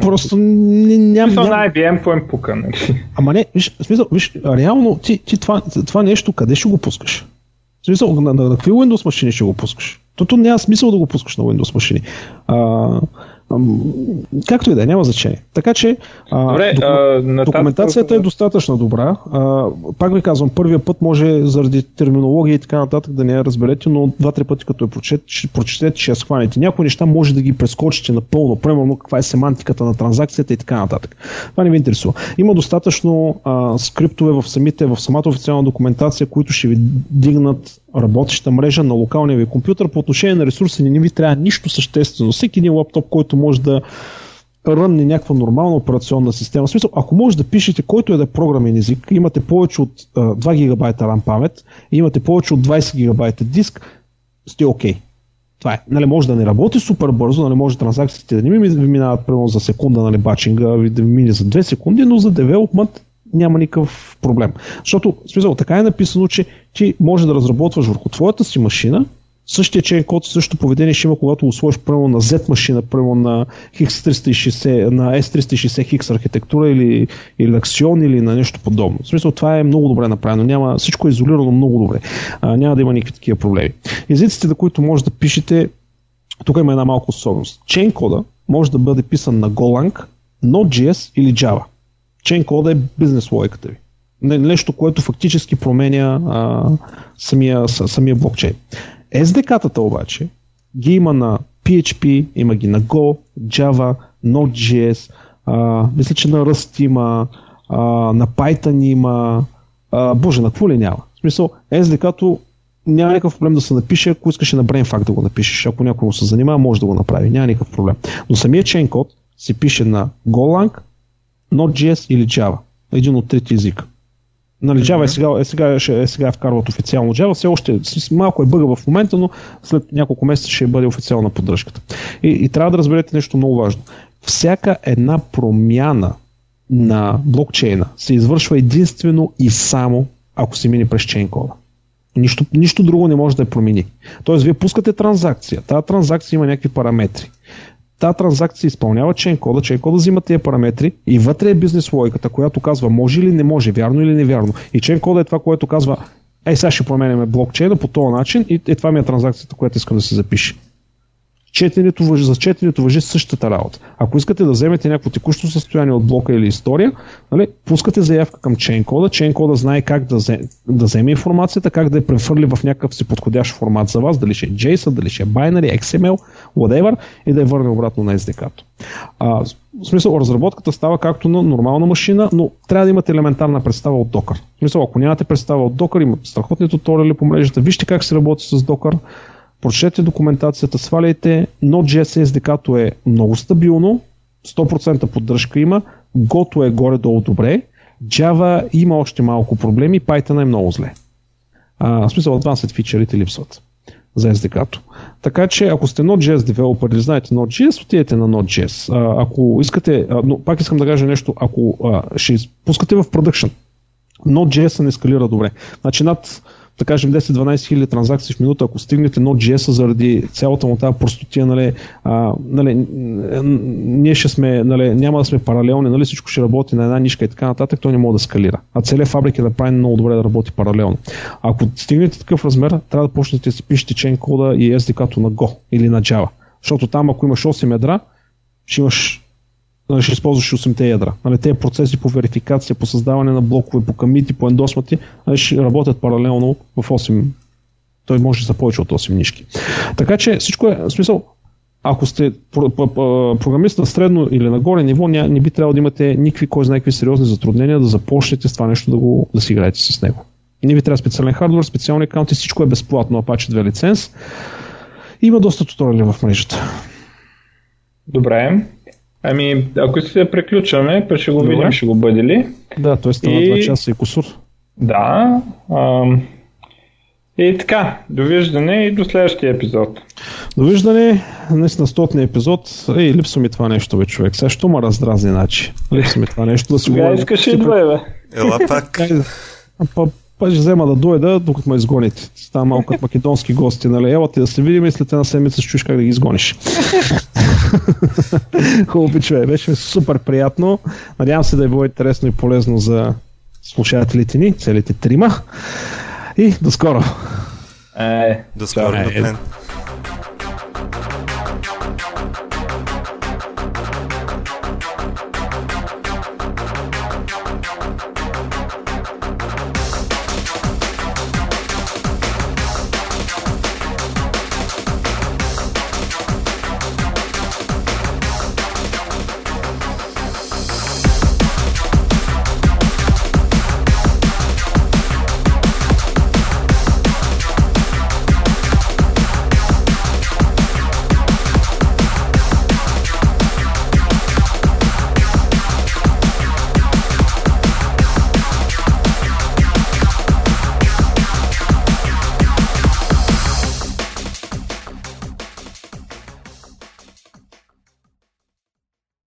Просто няма. Ням... на ай би ем поем пука. Не. Ама не, виж, смисъл, виж, реално ти, ти това, това нещо къде ще го пускаш? В смисъл, на, на, на какви Windows машини ще го пускаш? Тото няма смисъл да го пускаш на Windows машини. А, а, както и да, няма значение. Така че а, добре, доку... а, документацията е достатъчно добра. А, пак ви казвам, първия път може заради терминология и така нататък да не я разберете, но два-три пъти като я прочетете, ще я схванете. Някои неща може да ги прескочите напълно, примерно каква е семантиката на транзакцията и така нататък. Това не ви интересува. Има достатъчно а, скриптове в самите, в самата официална документация, които ще ви дигнат работеща мрежа на локалния ви компютър. По отношение на ресурси не ви трябва нищо съществено. Всеки един лаптоп, който може да рънне някаква нормална операционна система. В смисъл, ако може да пишете който е да е програмен език, имате повече от а, два гигабайта RAM памет, имате повече от двайсет гигабайта диск, сте окей. Okay. Това е. Нали, може да не работи супер бързо, нали, може транзакциите да не ми минават примерно за секунда, нали, бачинга, да ми мине за две секунди, но за девелопмент няма никакъв проблем. Защото, в смисъл, така е написано, че ти може да разработваш върху твоята си машина, Същия черен код и същото поведение ще има, когато го сложиш прямо на Z машина, прямо на Хикс триста и шейсет, на Ес триста и шейсет Hix архитектура или, или Axion или на нещо подобно. В смисъл, това е много добре направено. Няма, всичко е изолирано много добре. А, няма да има никакви такива проблеми. Езиците, на които може да пишете, тук има една малка особеност. Чейн кода може да бъде писан на Golang, Node.js или Java. Чейн кода е бизнес логиката ви. Нещо, което фактически променя а, самия, самия блокчейн. Ес Ди Кей-тата обаче ги има на Пи Ейч Пи, има ги на Go, Java, Node.js, а, мисля, че на Rust има, а, на Python има, а, боже, на какво ли няма? В смисъл, Ес Ди Кей-то няма никакъв проблем да се напише, ако искаш на BrainFact да го напишеш, ако някой му се занимава, може да го направи, няма никакъв проблем. Но самия чейн код се пише на Golang, Node.js или Java, един от трите езика. Нали, Java е сега, е, сега, е сега вкарват официално Java, все още малко е бъга в момента, но след няколко месеца ще бъде официална поддръжката. И, и трябва да разберете нещо много важно. Всяка една промяна на блокчейна се извършва единствено и само ако се мине през чейн кода. Нищо, нищо друго не може да я промени. Тоест, вие пускате транзакция. Тая транзакция има някакви параметри. Та транзакция изпълнява чейн кода, чейн кода взима тези параметри и вътре е бизнес логиката, която казва може или не може, вярно или невярно. И чейн кода е това, което казва, ей сега ще променяме блокчейна по този начин и е това ми е транзакцията, която искам да се запише. Четенето въжи, за четенето въжи същата работа. Ако искате да вземете някакво текущо състояние от блока или история, нали, пускате заявка към чейн кода, чейн кода знае как да вземе, да вземе информацията, как да я прехвърли в някакъв си подходящ формат за вас, дали ще е JSON, дали ще е Binary, Екс Ем Ел, whatever, и да я върне обратно на Ес Ди Кей-то. А, в смисъл, разработката става както на нормална машина, но трябва да имате елементарна представа от Docker. В смисъл, ако нямате представа от Docker, има страхотни туториали по мрежата, вижте как се работи с Docker. Прочетете документацията, сваляйте. Node.js Ес Ди Кей-то е много стабилно, сто процента поддръжка има, Go-то е горе-долу добре, Java има още малко проблеми, Python е много зле. А, в смисъл, advanced фичерите липсват за Ес Ди Кей-то. Така че, ако сте Node.js developer или знаете Node.js, отидете на Node.js. А, ако искате, а, но пак искам да кажа нещо, ако а, ще пускате в production, Node.js не ескалира добре. Значи над... да кажем десет-дванайсет хиляди транзакции в минута, ако стигнете Node.js заради цялата му тази простотия, нали, а, нали, ние ще сме, нали, няма да сме паралелни, нали, всичко ще работи на една нишка и така нататък, то не може да скалира. А целият фабрик е да прави много добре да работи паралелно. Ако стигнете такъв размер, трябва да почнете да си пишете чейн кода и Ес Ди Кей-то на Go или на Java. Защото там, ако имаш осем ядра, ще имаш, ще използваш осемте ядра. Те процеси по верификация, по създаване на блокове, по камити, по ендосмати, ще работят паралелно в осем. Той може за повече от осем нишки. Така че всичко е, в смисъл, ако сте програмист на средно или нагоре ниво, не би трябвало да имате никакви, кой знае какви сериозни затруднения да започнете с това нещо, да, го, да си играете с него. Не ви трябва специален хардвер, специални акаунти, всичко е безплатно, Apache две лиценз. Има доста туториали в мрежата. Добре. Ами, ако искате да приключваме, ще го видим, ще го бъде ли. Да, т.е. стана и... два часа и кусур. Да. Ам... И така, довиждане и до следващия епизод. Довиждане, днес на стотния епизод. Ей, липсва ми това нещо, бе, човек. Сега ще ме раздразни, начи. Липсва ми това нещо. Да си сега говорим. Искаш и две, бе. Ела пак. Пак ще взема да дойда, докато ме изгоните. Става малко от македонски гости, нали? Ела ти да се видим и след една седмица ще чуеш как да ги изгониш. Хубаво, пичове, беше супер приятно. Надявам се да е било интересно и полезно за слушателите ни, целите трима. И до скоро! Е, до скоро, е, е.